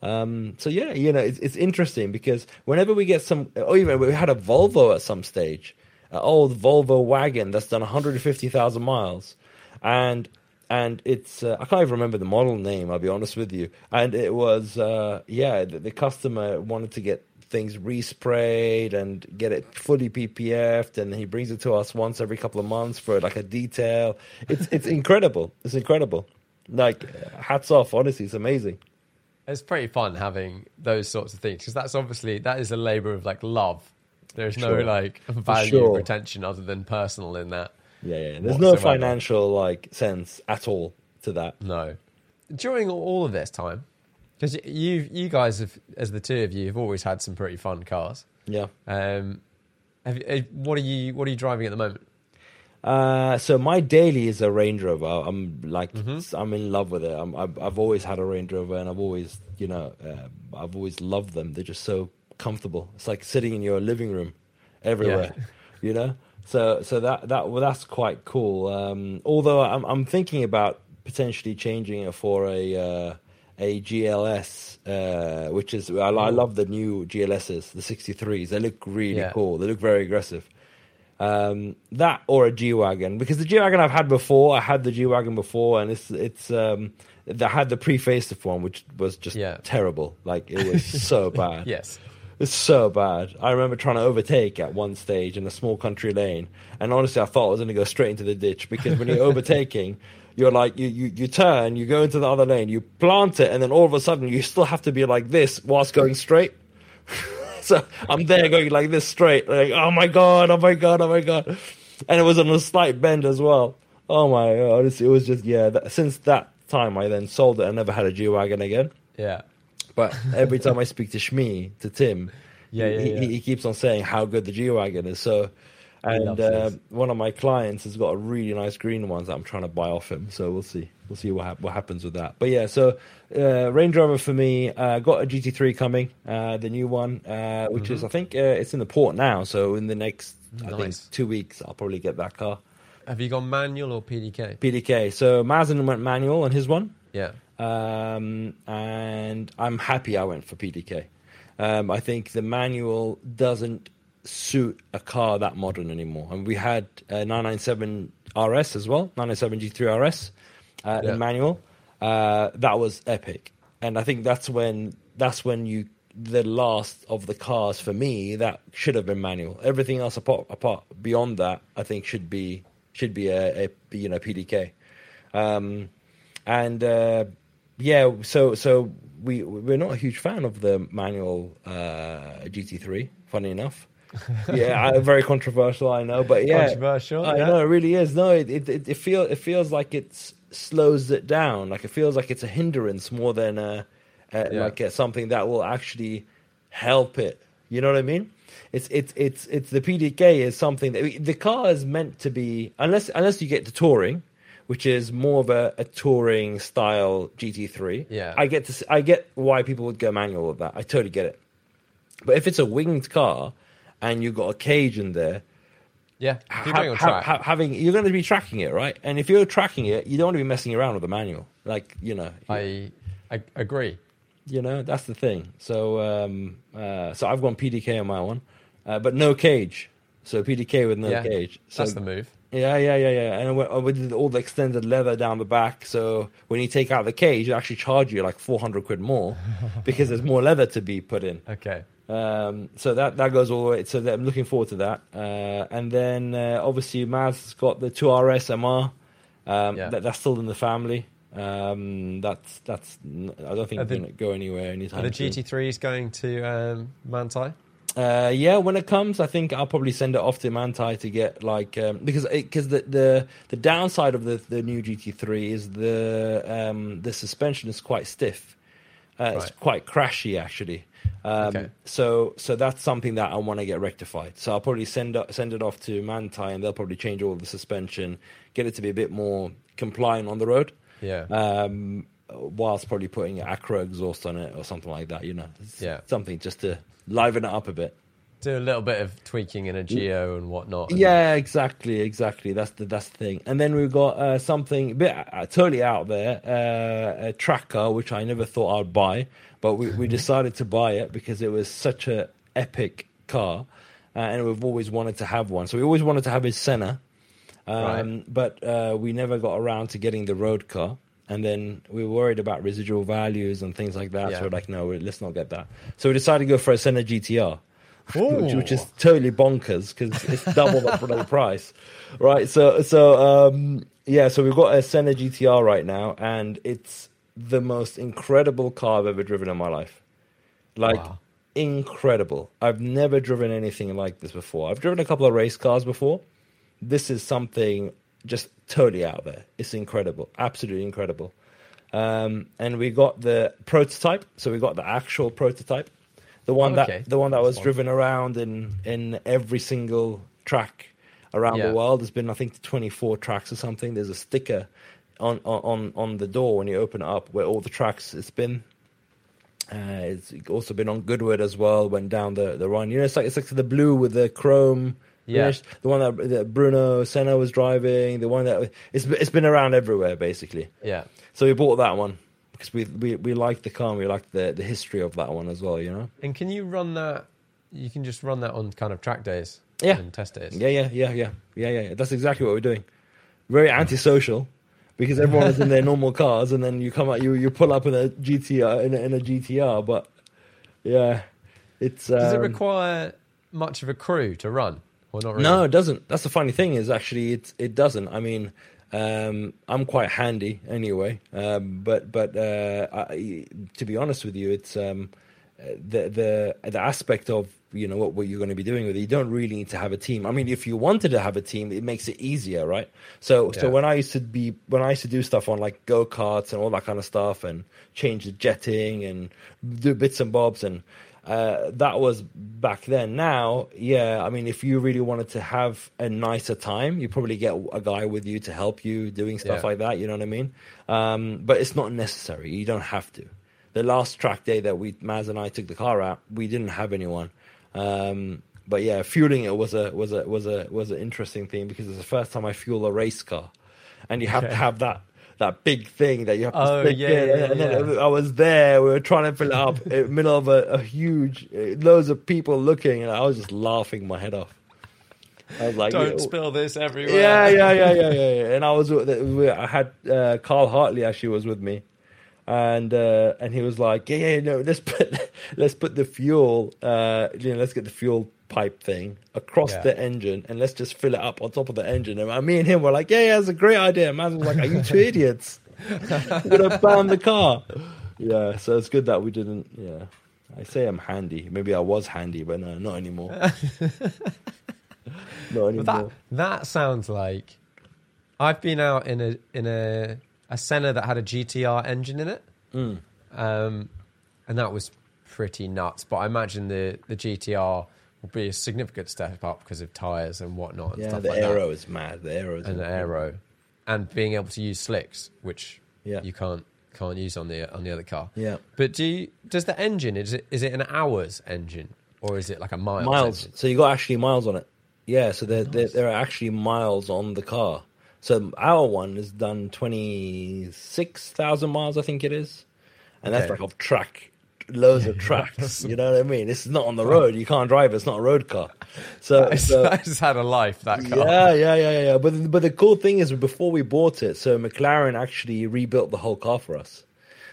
Um, so yeah, you know, it's, it's interesting because whenever we get some, oh, even we had a Volvo at some stage, an old Volvo wagon that's done one hundred fifty thousand miles, and and it's uh, I can't even remember the model name, I'll be honest with you, and it was uh, yeah, the, the customer wanted to get things resprayed and get it fully P P F'd, and he brings it to us once every couple of months for like a detail. It's it's incredible, it's incredible. Like hats off, honestly, it's amazing. It's pretty fun having those sorts of things, because that's obviously, that is a labour of like love. There's For no sure. like value sure. retention other than personal in that. Yeah, yeah. There's whatsoever. No financial like sense at all to that. No. During all of this time, because you you guys have, as the two of you, have always had some pretty fun cars. Yeah. Um. Have, what are you What are you driving at the moment? Uh, so my daily is a Range Rover. I'm like, mm-hmm. I'm in love with it. I'm, I've, I've always had a Range Rover, and I've always, you know, uh, I've always loved them. They're just so comfortable. It's like sitting in your living room, everywhere, yeah. you know. So, so that that well, that's quite cool. Um, although I'm I'm thinking about potentially changing it for a uh, a G L S, uh, which is I, I love the new G L Ss, the sixty-threes. They look really yeah. cool. They look very aggressive. Um, that or a G Wagon, because the G Wagon I've had before. I had the G Wagon before, and it's it's um, I had the pre-facelift one, which was just yeah. terrible. Like it was so bad. Yes. It's so bad. I remember trying to overtake at one stage in a small country lane, and honestly, I thought I was going to go straight into the ditch, because when you're overtaking, you're like, you, you, you turn, you go into the other lane, you plant it, and then all of a sudden, you still have to be like this whilst going straight. So I'm there going like this straight, like, oh my God, oh my God, oh my God. And it was on a slight bend as well. Oh my God. It was just, yeah, that, since that time, I then sold it. I never had a G-Wagon again. Yeah. But every time I speak to Shmi, to Tim, yeah, yeah, he, yeah. he keeps on saying how good the G-Wagon is. So, and uh, one of my clients has got a really nice green one that I'm trying to buy off him. So we'll see. We'll see what ha- what happens with that. But yeah, so uh, Range Rover for me, uh, got a G T three coming, uh, the new one, uh, which mm-hmm. is, I think, uh, it's in the port now. So in the next, nice. I think, two weeks, I'll probably get that car. Have you gone manual or P D K? P D K. So Mazin went manual on his one. Yeah. Um, and I'm happy I went for P D K. Um, I think the manual doesn't suit a car that modern anymore. And we had a nine ninety-seven R S as well, nine ninety-seven G T three R S uh, yeah. in manual. Uh, that was epic. And I think that's when that's when you the last of the cars for me that should have been manual. Everything else apart, apart beyond that, I think should be should be a, a you know P D K. Um, and uh, yeah, so so we we're not a huge fan of the manual uh, G T three. Funny enough, yeah, I, very controversial, I know, but yeah, controversial. I yeah. know it really is. No, it it it feels it feels like it slows it down. Like it feels like it's a hindrance more than a, a yeah. like a, something that will actually help it. You know what I mean? It's it's it's it's the P D K is something that the car is meant to be, unless unless you get to touring, which is more of a, a touring style G T three. Yeah, I get to, I get why people would go manual with that. I totally get it. But if it's a winged car and you've got a cage in there, yeah, ha- going ha- ha- having you're going to be tracking it, right? And if you're tracking it, you don't want to be messing around with the manual. Like you know, I I agree. You know, that's the thing. So um, uh, so I've gone P D K on my one, uh, but no cage. So P D K with no yeah, cage. So, that's the move. Yeah, yeah, yeah, yeah. And we did all the extended leather down the back. So when you take out the cage, it actually charge you like four hundred quid more because there's more leather to be put in. Okay. Um, so that, that goes all the way. So that, I'm looking forward to that. Uh, and then uh, obviously Maz's got the two R S M R. Um, yeah. that, that's still in the family. Um, that's, that's, I don't think it's going to go anywhere anytime soon. The G T three is going to um, Manthey? Uh, yeah, when it comes, I think I'll probably send it off to Manthey to get like um, because because the, the the downside of the, the new G T three is the um, the suspension is quite stiff. Uh, right. It's quite crashy actually. Um, okay. So so that's something that I want to get rectified. So I'll probably send send it off to Manthey, and they'll probably change all the suspension, get it to be a bit more compliant on the road. Yeah. Um, whilst probably putting acro exhaust on it or something like that, you know, yeah, something just to liven it up a bit. Do a little bit of tweaking in a Geo and whatnot. And yeah, then... exactly, exactly. That's the that's the thing. And then we've got uh, something a bit uh, totally out there, uh, a track car, which I never thought I'd buy, but we, we decided to buy it because it was such an epic car, uh, and we've always wanted to have one. So we always wanted to have his Senna, um, right. but uh, we never got around to getting the road car. And then we were worried about residual values and things like that. Yeah. So we're like, no, let's not get that. So we decided to go for a Senna G T R, which, which is totally bonkers because it's double the price, right? So, so um, yeah, so we've got a Senna G T R right now, and it's the most incredible car I've ever driven in my life. Like, wow. Incredible. I've never driven anything like this before. I've driven a couple of race cars before. This is something... just totally out there. It's incredible, absolutely incredible. Um, and we got the prototype, so we got the actual prototype, the one oh, okay. that the one that was driven around in in every single track. around yeah. the world. There's been, I think, twenty-four tracks or something. There's a sticker on on on the door when you open it up where all the tracks it's been. Uh, it's also been on Goodwood as well. Went down the, the run. You know, it's like it's like the blue with the chrome. Yeah, the one that, that Bruno Senna was driving. The one that it's it's been around everywhere basically. Yeah. So we bought that one because we we we liked the car. And we liked the the history of that one as well. You know. And can you run that? You can just run that on kind of track days. Yeah. And test days. Yeah, yeah, yeah, yeah, yeah, yeah. That's exactly what we're doing. Very antisocial. Because everyone is in their normal cars, and then you come out, you you pull up in a G T R in a, in a G T R. But yeah, it's um, does it require much of a crew to run or not? Really? No, it doesn't. That's the funny thing is actually it it doesn't. I mean, um, I'm quite handy anyway. Um, but but uh, I, to be honest with you, it's um, the the the aspect of you know what, what you're going to be doing with it. You don't really need to have a team. I mean, if you wanted to have a team, it makes it easier, right? So, yeah. so when I used to be, when I used to do stuff on like go karts and all that kind of stuff, and change the jetting and do bits and bobs, and uh, that was back then. Now, yeah, I mean, if you really wanted to have a nicer time, you probably get a guy with you to help you doing stuff yeah. like that. You know what I mean? Um, but it's not necessary. You don't have to. The last track day that we Maz and I took the car out, we didn't have anyone. Um, but yeah, fueling it was a was a was a was an interesting thing because it's the first time I fuel a race car, and you have okay. to have that that big thing that you have to oh, stick yeah, in. Yeah, and yeah. then I was there. We were trying to fill it up in the middle of a, a huge, loads of people looking, and I was just laughing my head off. I was like, "Don't yeah, spill this everywhere." Yeah, yeah, yeah, yeah, yeah. yeah. And I was, I had uh, Carl Hartley actually was with me. And uh, and he was like, yeah, yeah, no, let's put let's put the fuel, uh, you know, let's get the fuel pipe thing across yeah. the engine, and let's just fill it up on top of the engine. And me and him were like, yeah, yeah, that's a great idea. Mazin was like, are you two idiots? We're gonna ban the car. Yeah, so it's good that we didn't. Yeah, I say I'm handy. Maybe I was handy, but no, not anymore. Not anymore. That, that sounds like I've been out in a in a. a Senna that had a G T R engine in it. Mm. Um, and that was pretty nuts. But I imagine the, the G T R will be a significant step up because of tyres and whatnot. And yeah, stuff the like aero that. is mad. The aero is And the aero. And being able to use slicks, which yeah. you can't can't use on the on the other car. Yeah. But do you, does the engine, is it is it an hours engine? Or is it like a miles Miles. Engine? So you got actually miles on it. Yeah, so there, nice. there, there are actually miles on the car. So our one has done twenty-six thousand miles, I think it is. And okay. that's like off track, loads of tracks. You know what I mean? It's not on the road. You can't drive it. It's not a road car. So, so I just had a life, that car. Yeah, yeah, yeah, yeah. But, but the cool thing is before we bought it, so McLaren actually rebuilt the whole car for us.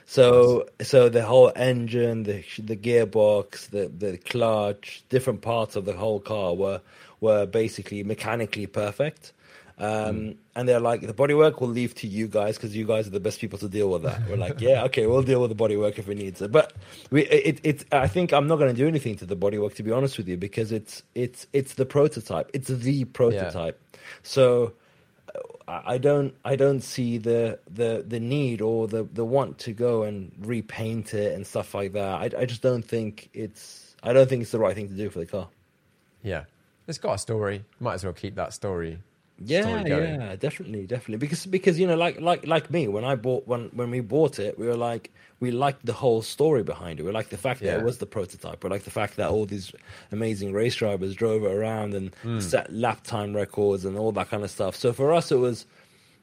So nice. so the whole engine, the the gearbox, the, the clutch, different parts of the whole car were were basically mechanically perfect. Um, mm. And they're like, the bodywork we'll leave to you guys because you guys are the best people to deal with that. We're like, yeah, okay, we'll deal with the bodywork if we need to. But we, it, it, I think I'm not going to do anything to the bodywork, to be honest with you, because it's it's it's the prototype. It's the prototype. Yeah. So I don't I don't see the the, the need or the, the want to go and repaint it and stuff like that. I, I just don't think it's I don't think it's the right thing to do for the car. Yeah, it's got a story. Might as well keep that story. Yeah, yeah, definitely, definitely. Because because you know, like like like me, when I bought when when we bought it, we were like we liked the whole story behind it. We liked the fact yeah. that it was the prototype. We liked the fact that all these amazing race drivers drove it around and mm. set lap time records and all that kind of stuff. So for us, it was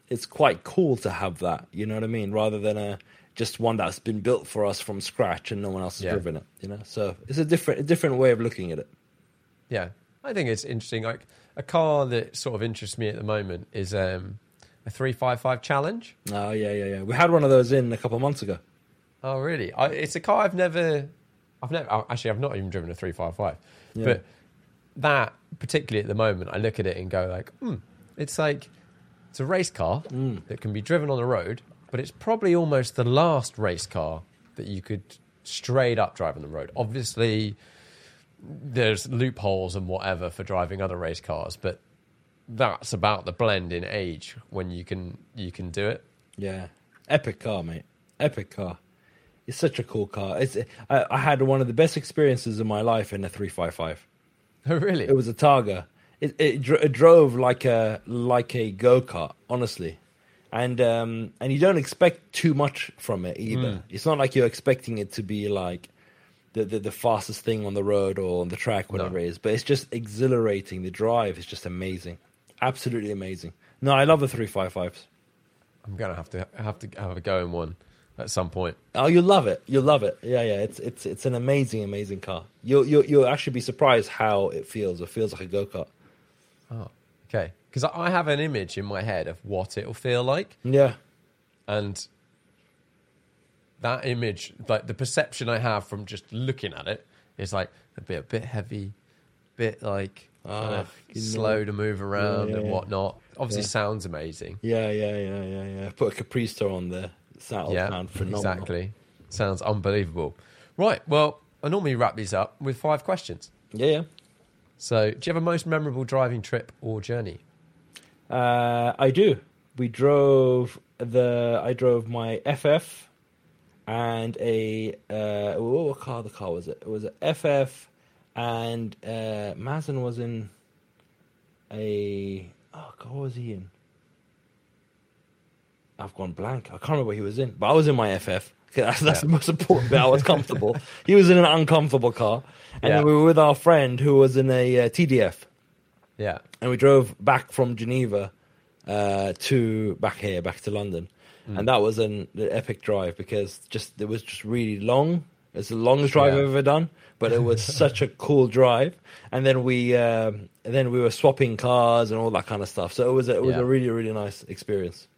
it's quite cool to have that. You know what I mean? Rather than a just one that's been built for us from scratch and no one else has yeah. driven it. You know, so it's a different a different way of looking at it. Yeah, I think it's interesting. Like. A car that sort of interests me at the moment is um, a three fifty-five Challenge. Oh, yeah, yeah, yeah. We had one of those in a couple of months ago. Oh, really? I, it's a car I've never... I've never Actually, I've not even driven a three fifty-five. Yeah. But that, particularly at the moment, I look at it and go like, hmm, it's like... It's a race car mm. that can be driven on the road, but it's probably almost the last race car that you could straight up drive on the road. Obviously... There's loopholes and whatever for driving other race cars, but that's about the blend in age when you can you can do it. Yeah, epic car, mate. Epic car. It's such a cool car. It's I, I had one of the best experiences of my life in a three fifty-five. Oh, really? It was a Targa. it, it, it drove like a like a go-kart, honestly. And um, and you don't expect too much from it either. Mm. It's not like you're expecting it to be like the, the, the fastest thing on the road or on the track, whatever no. it is. But it's just exhilarating. The drive is just amazing, absolutely amazing. No, I love the three fifty-fives. I'm gonna have to have to have a go in one at some point. Oh, you'll love it. You'll love it. Yeah, yeah. It's it's it's an amazing, amazing car. You'll you'll you'll actually be surprised how it feels. It feels like a go-kart. Oh, okay. Because I have an image in my head of what it'll feel like. Yeah. And that image, like the perception I have from just looking at it, is like a bit, a bit heavy, a bit like oh, kind of slow know. to move around yeah, yeah, and whatnot. Obviously, yeah. sounds amazing. Yeah, yeah, yeah, yeah, yeah. Put a Capristo on there. That'll yeah, sound phenomenal. Exactly. Sounds unbelievable. Right. Well, I normally wrap these up with five questions. Yeah, yeah. So, do you have a most memorable driving trip or journey? Uh, I do. We drove the. I drove my F F and a. Uh, what car? The car was it? It was an F F, and uh, Mazin was in a. Oh God, what was he in? I've gone blank. I can't remember what he was in, but I was in my F F. That's, that's yeah. the most important bit. I was comfortable. He was in an uncomfortable car, and yeah. then we were with our friend who was in a uh, T D F. Yeah, and we drove back from Geneva uh, to back here, back to London, mm. and that was an, an epic drive because just it was just really long. It's the longest drive yeah. I've ever done, but it was such a cool drive. And then we uh, and then we were swapping cars and all that kind of stuff. So it was a, it was yeah. a really really nice experience.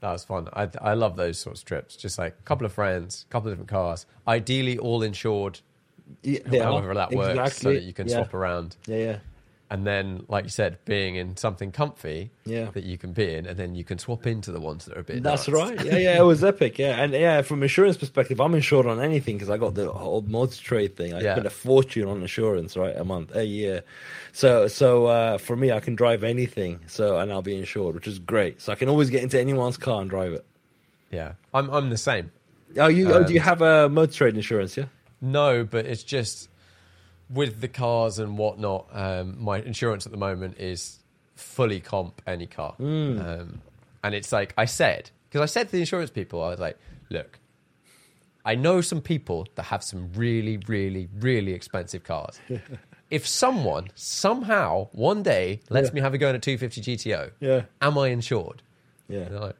That was fun. I I love those sorts of trips. Just like a couple of friends, a couple of different cars, ideally all insured. Yeah, however are. that works, exactly. so that you can yeah. swap around. Yeah, yeah. And then, like you said, being in something comfy yeah. that you can be in, and then you can swap into the ones that are a bit That's nuts. right. Yeah, yeah, it was epic. Yeah, and yeah, from insurance perspective, I'm insured on anything because I got the whole multi-trade thing. I yeah. spent a fortune on insurance, right, a month, a year. So so uh, for me, I can drive anything, so and I'll be insured, which is great. So I can always get into anyone's car and drive it. Yeah, I'm I'm the same. Oh, you um, oh, do you have a multi-trade insurance, yeah? No, but it's just... with the cars and whatnot, um, my insurance at the moment is fully comp any car. Mm. Um, and it's like I said, because I said to the insurance people, I was like, look, I know some people that have some really, really, really expensive cars. If someone somehow one day lets yeah. me have a go in a two fifty G T O, yeah. am I insured? Yeah. And they're like,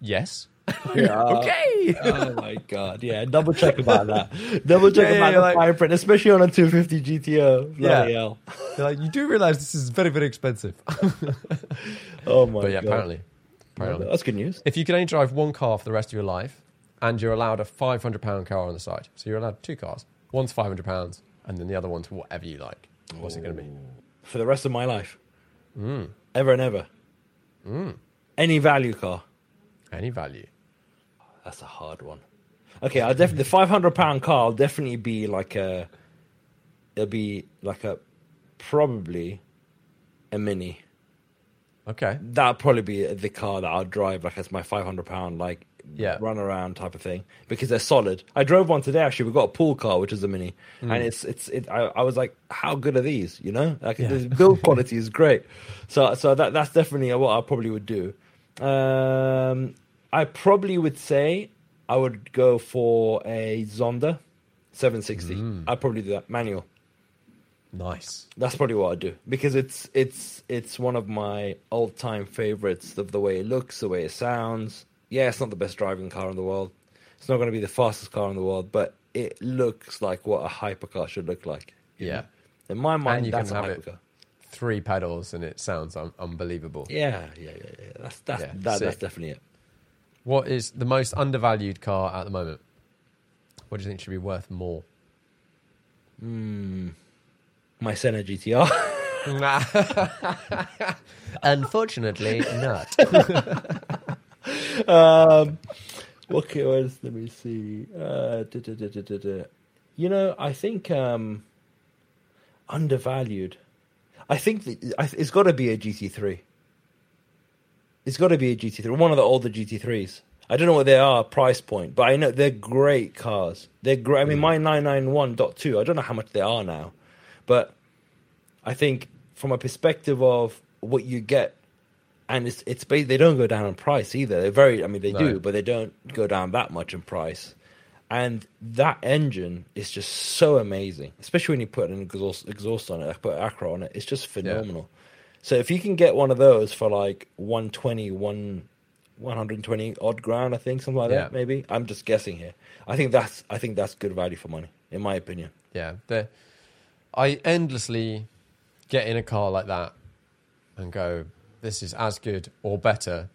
yes. Yeah. Okay. Oh my God. Yeah. Double check about that. Double check yeah, about yeah, the like, fine print, especially on a two fifty G T O. Yeah. Hell. Like, you do realize this is very, very expensive. Oh my but yeah, God. Apparently, apparently. That's good news. If you can only drive one car for the rest of your life, and you're allowed a five hundred pound car on the side, so you're allowed two cars. One's five hundred pounds, and then the other one's whatever you like. What's Ooh. it going to be? For the rest of my life, mm. ever and ever, mm. any value car, any value. That's a hard one. Okay, I'll definitely the five hundred pound car will definitely be like a, it'll be like a, probably, a Mini. Okay, that'll probably be the car that I'll drive like as my five hundred pound like yeah. run around type of thing because they're solid. I drove one today actually. We got a pool car which is a Mini, mm. and it's it's it. I, I was like, how good are these? You know, like yeah. the build quality is great. So so that that's definitely what I probably would do. Um. I probably would say I would go for a Zonda seven sixty. Mm. I'd probably do that manual. Nice. That's probably what I'd do because it's it's it's one of my all-time favorites of the way it looks, the way it sounds. Yeah, it's not the best driving car in the world. It's not going to be the fastest car in the world, but it looks like what a hypercar should look like. Yeah. In my mind, that's a hypercar. Three pedals and it sounds un- unbelievable. Yeah, yeah, yeah, yeah. That's that's yeah, that, that's definitely it. What is the most undervalued car at the moment? What do you think should be worth more? Mm, my Senna G T R. Unfortunately, not. um, okay, well, let me see. Uh, da, da, da, da, da, da. You know, I think um, undervalued. I think the, I, it's got to be a G T three. It's got to be a G T three, one of the older G T threes. I don't know what they are price point, but I know they're great cars. They're great. I mean, mm. my nine ninety-one point two, I don't know how much they are now, but I think from a perspective of what you get, and it's it's they don't go down in price either. They're very, I mean, they no. do, but they don't go down that much in price. And that engine is just so amazing, especially when you put an exhaust, exhaust on it, put Acro on it. It's just phenomenal. Yeah. So if you can get one of those for like one twenty, one, one twenty odd grand, I think, something like yeah. that, maybe. I'm just guessing here. I think that's I think that's good value for money, in my opinion. Yeah. I endlessly get in a car like that and go, this is as good or better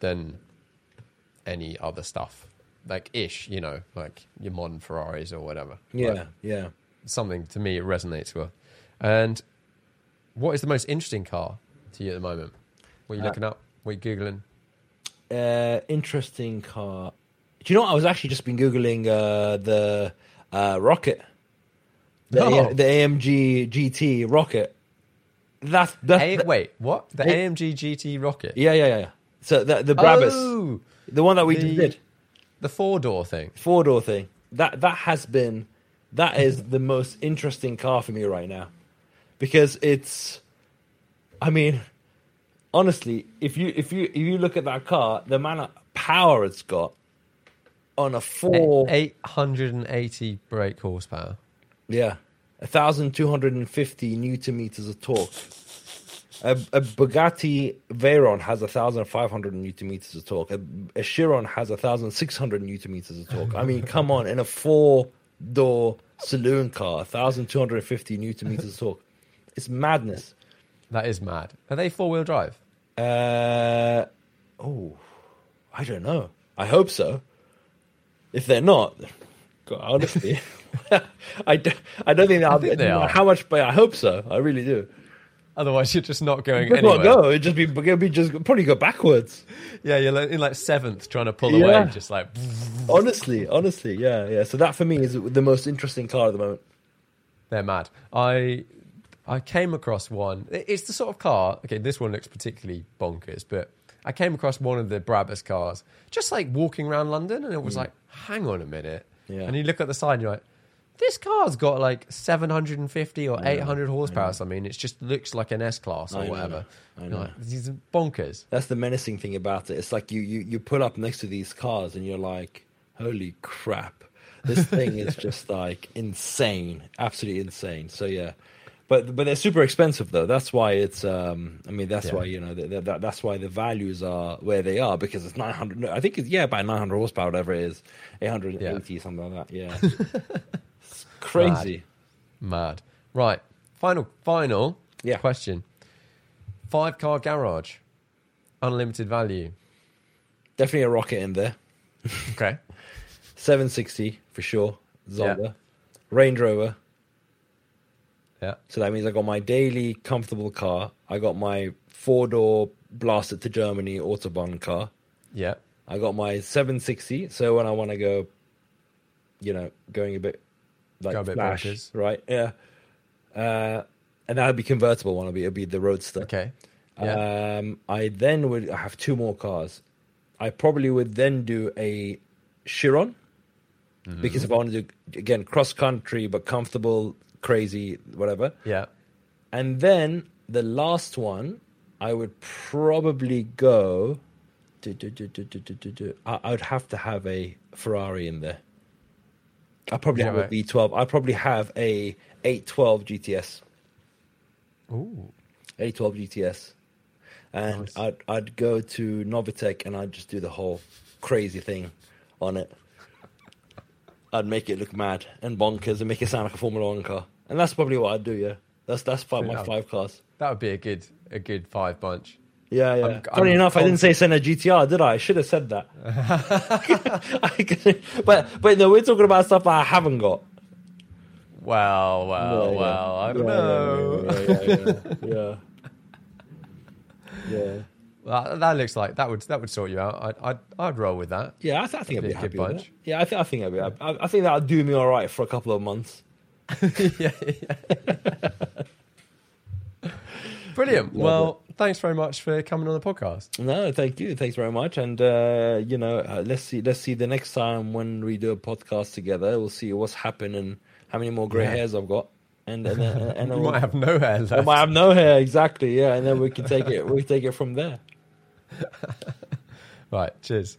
than any other stuff. Like, ish, you know, like your modern Ferraris or whatever. Yeah, like, yeah. Something, to me, it resonates with. And what is the most interesting car to you at the moment? What are you uh, looking up? What are you Googling? Uh, interesting car. Do you know what? I was actually just been Googling uh, the uh, Rocket. The, oh. A- the A M G G T Rocket. That's, that's a- the- Wait, what? The it- A M G G T Rocket? Yeah, yeah, yeah. So the, the Brabus. Oh, the one that we the- did. The four-door thing. Four-door thing. That that has been... That is the most interesting car for me right now. Because it's... I mean, honestly, if you if you, if you look at that car, the amount of power it's got on a four... eight hundred eighty brake horsepower. Yeah. one thousand two hundred fifty newton-meters of torque. A, a Bugatti Veyron has one thousand five hundred newton-meters of torque. A, a Chiron has one thousand six hundred newton-meters of torque. I mean, come on, in a four-door saloon car, one thousand two hundred fifty newton-meters of torque. It's madness. That is mad. Are they four-wheel drive? Uh, oh, I don't know. I hope so. If they're not, God, honestly, I, do, I don't think, I think they are. How much, but I hope so. I really do. Otherwise, you're just not going anywhere. Not go. It'd just be, it'd be just probably go backwards. Yeah, you're in like seventh, trying to pull yeah. away, just like. Honestly, honestly, yeah, yeah. So that for me is the most interesting car at the moment. They're mad. I, I came across one. It's the sort of car. Okay, this one looks particularly bonkers, but I came across one of the Brabus cars, just like walking around London, and it was mm. like, hang on a minute. Yeah. And you look at the side, and you're like, this car's got like seven hundred fifty or eight hundred horsepower or something. It just looks like an S-Class or I know, whatever. I know. Like, these are bonkers. That's the menacing thing about it. It's like you, you, you pull up next to these cars and you're like, holy crap. This thing is just like insane. Absolutely insane. So, yeah. But but they're super expensive, though. That's why it's, um, I mean, that's yeah. why, you know, that, that, that's why the values are where they are, because it's nine hundred. I think it's, yeah, about nine hundred horsepower, whatever it is. eight hundred eighty, yeah. something like that. Yeah. Crazy. Mad. Mad. Right. Final final yeah. question. Five car garage. Unlimited value. Definitely a Rocket in there. Okay. seven sixty for sure. Zonda. Yeah. Range Rover. Yeah. So that means I got my daily comfortable car. I got my four-door blasted to Germany Autobahn car. Yeah. I got my seven sixty. So when I want to go, you know, going a bit like flash, right? Yeah, uh, and that'd be convertible one. It'll be it'll be the Roadster. Okay. Yeah. Um, I then would I have two more cars. I probably would then do a Chiron mm-hmm. because if I want to do again cross country but comfortable, crazy, whatever. Yeah. And then the last one, I would probably go. Do, do, do, do, do, do, do. I, I would have to have a Ferrari in there. I probably yeah, have right. a V twelve. I probably have a eight twelve G T S. Ooh, eight twelve G T S, and nice. I'd I'd go to Novatec and I'd just do the whole crazy thing on it. I'd make it look mad and bonkers and make it sound like a Formula One car, and that's probably what I'd do. Yeah, that's that's five, my five cars. That would be a good a good five bunch. Yeah, yeah. I'm, Funny I'm enough, confident. I didn't say Senna G T R, did I? I should have said that. I but but no, we're talking about stuff I haven't got. Wow, wow, yeah, wow. Yeah. I don't yeah, know. Yeah, yeah, yeah. yeah. yeah. yeah. Well, that, that looks like that would that would sort you out. I'd I'd, I'd roll with that. Yeah, I, th- I think I'd be, be a happy good bunch. With it. Yeah, I think I think I'd be. I, I think that'll do me all right for a couple of months. yeah. yeah. Brilliant. Love well, it. Thanks very much for coming on the podcast. No, thank you. Thanks very much. And uh, you know, uh, let's see, let's see the next time when we do a podcast together, we'll see what's happened and how many more grey yeah. hairs I've got. and and, uh, and we might have no hair left. We might have no hair, exactly. Yeah, and then we can take it. We take it from there. Right. Cheers.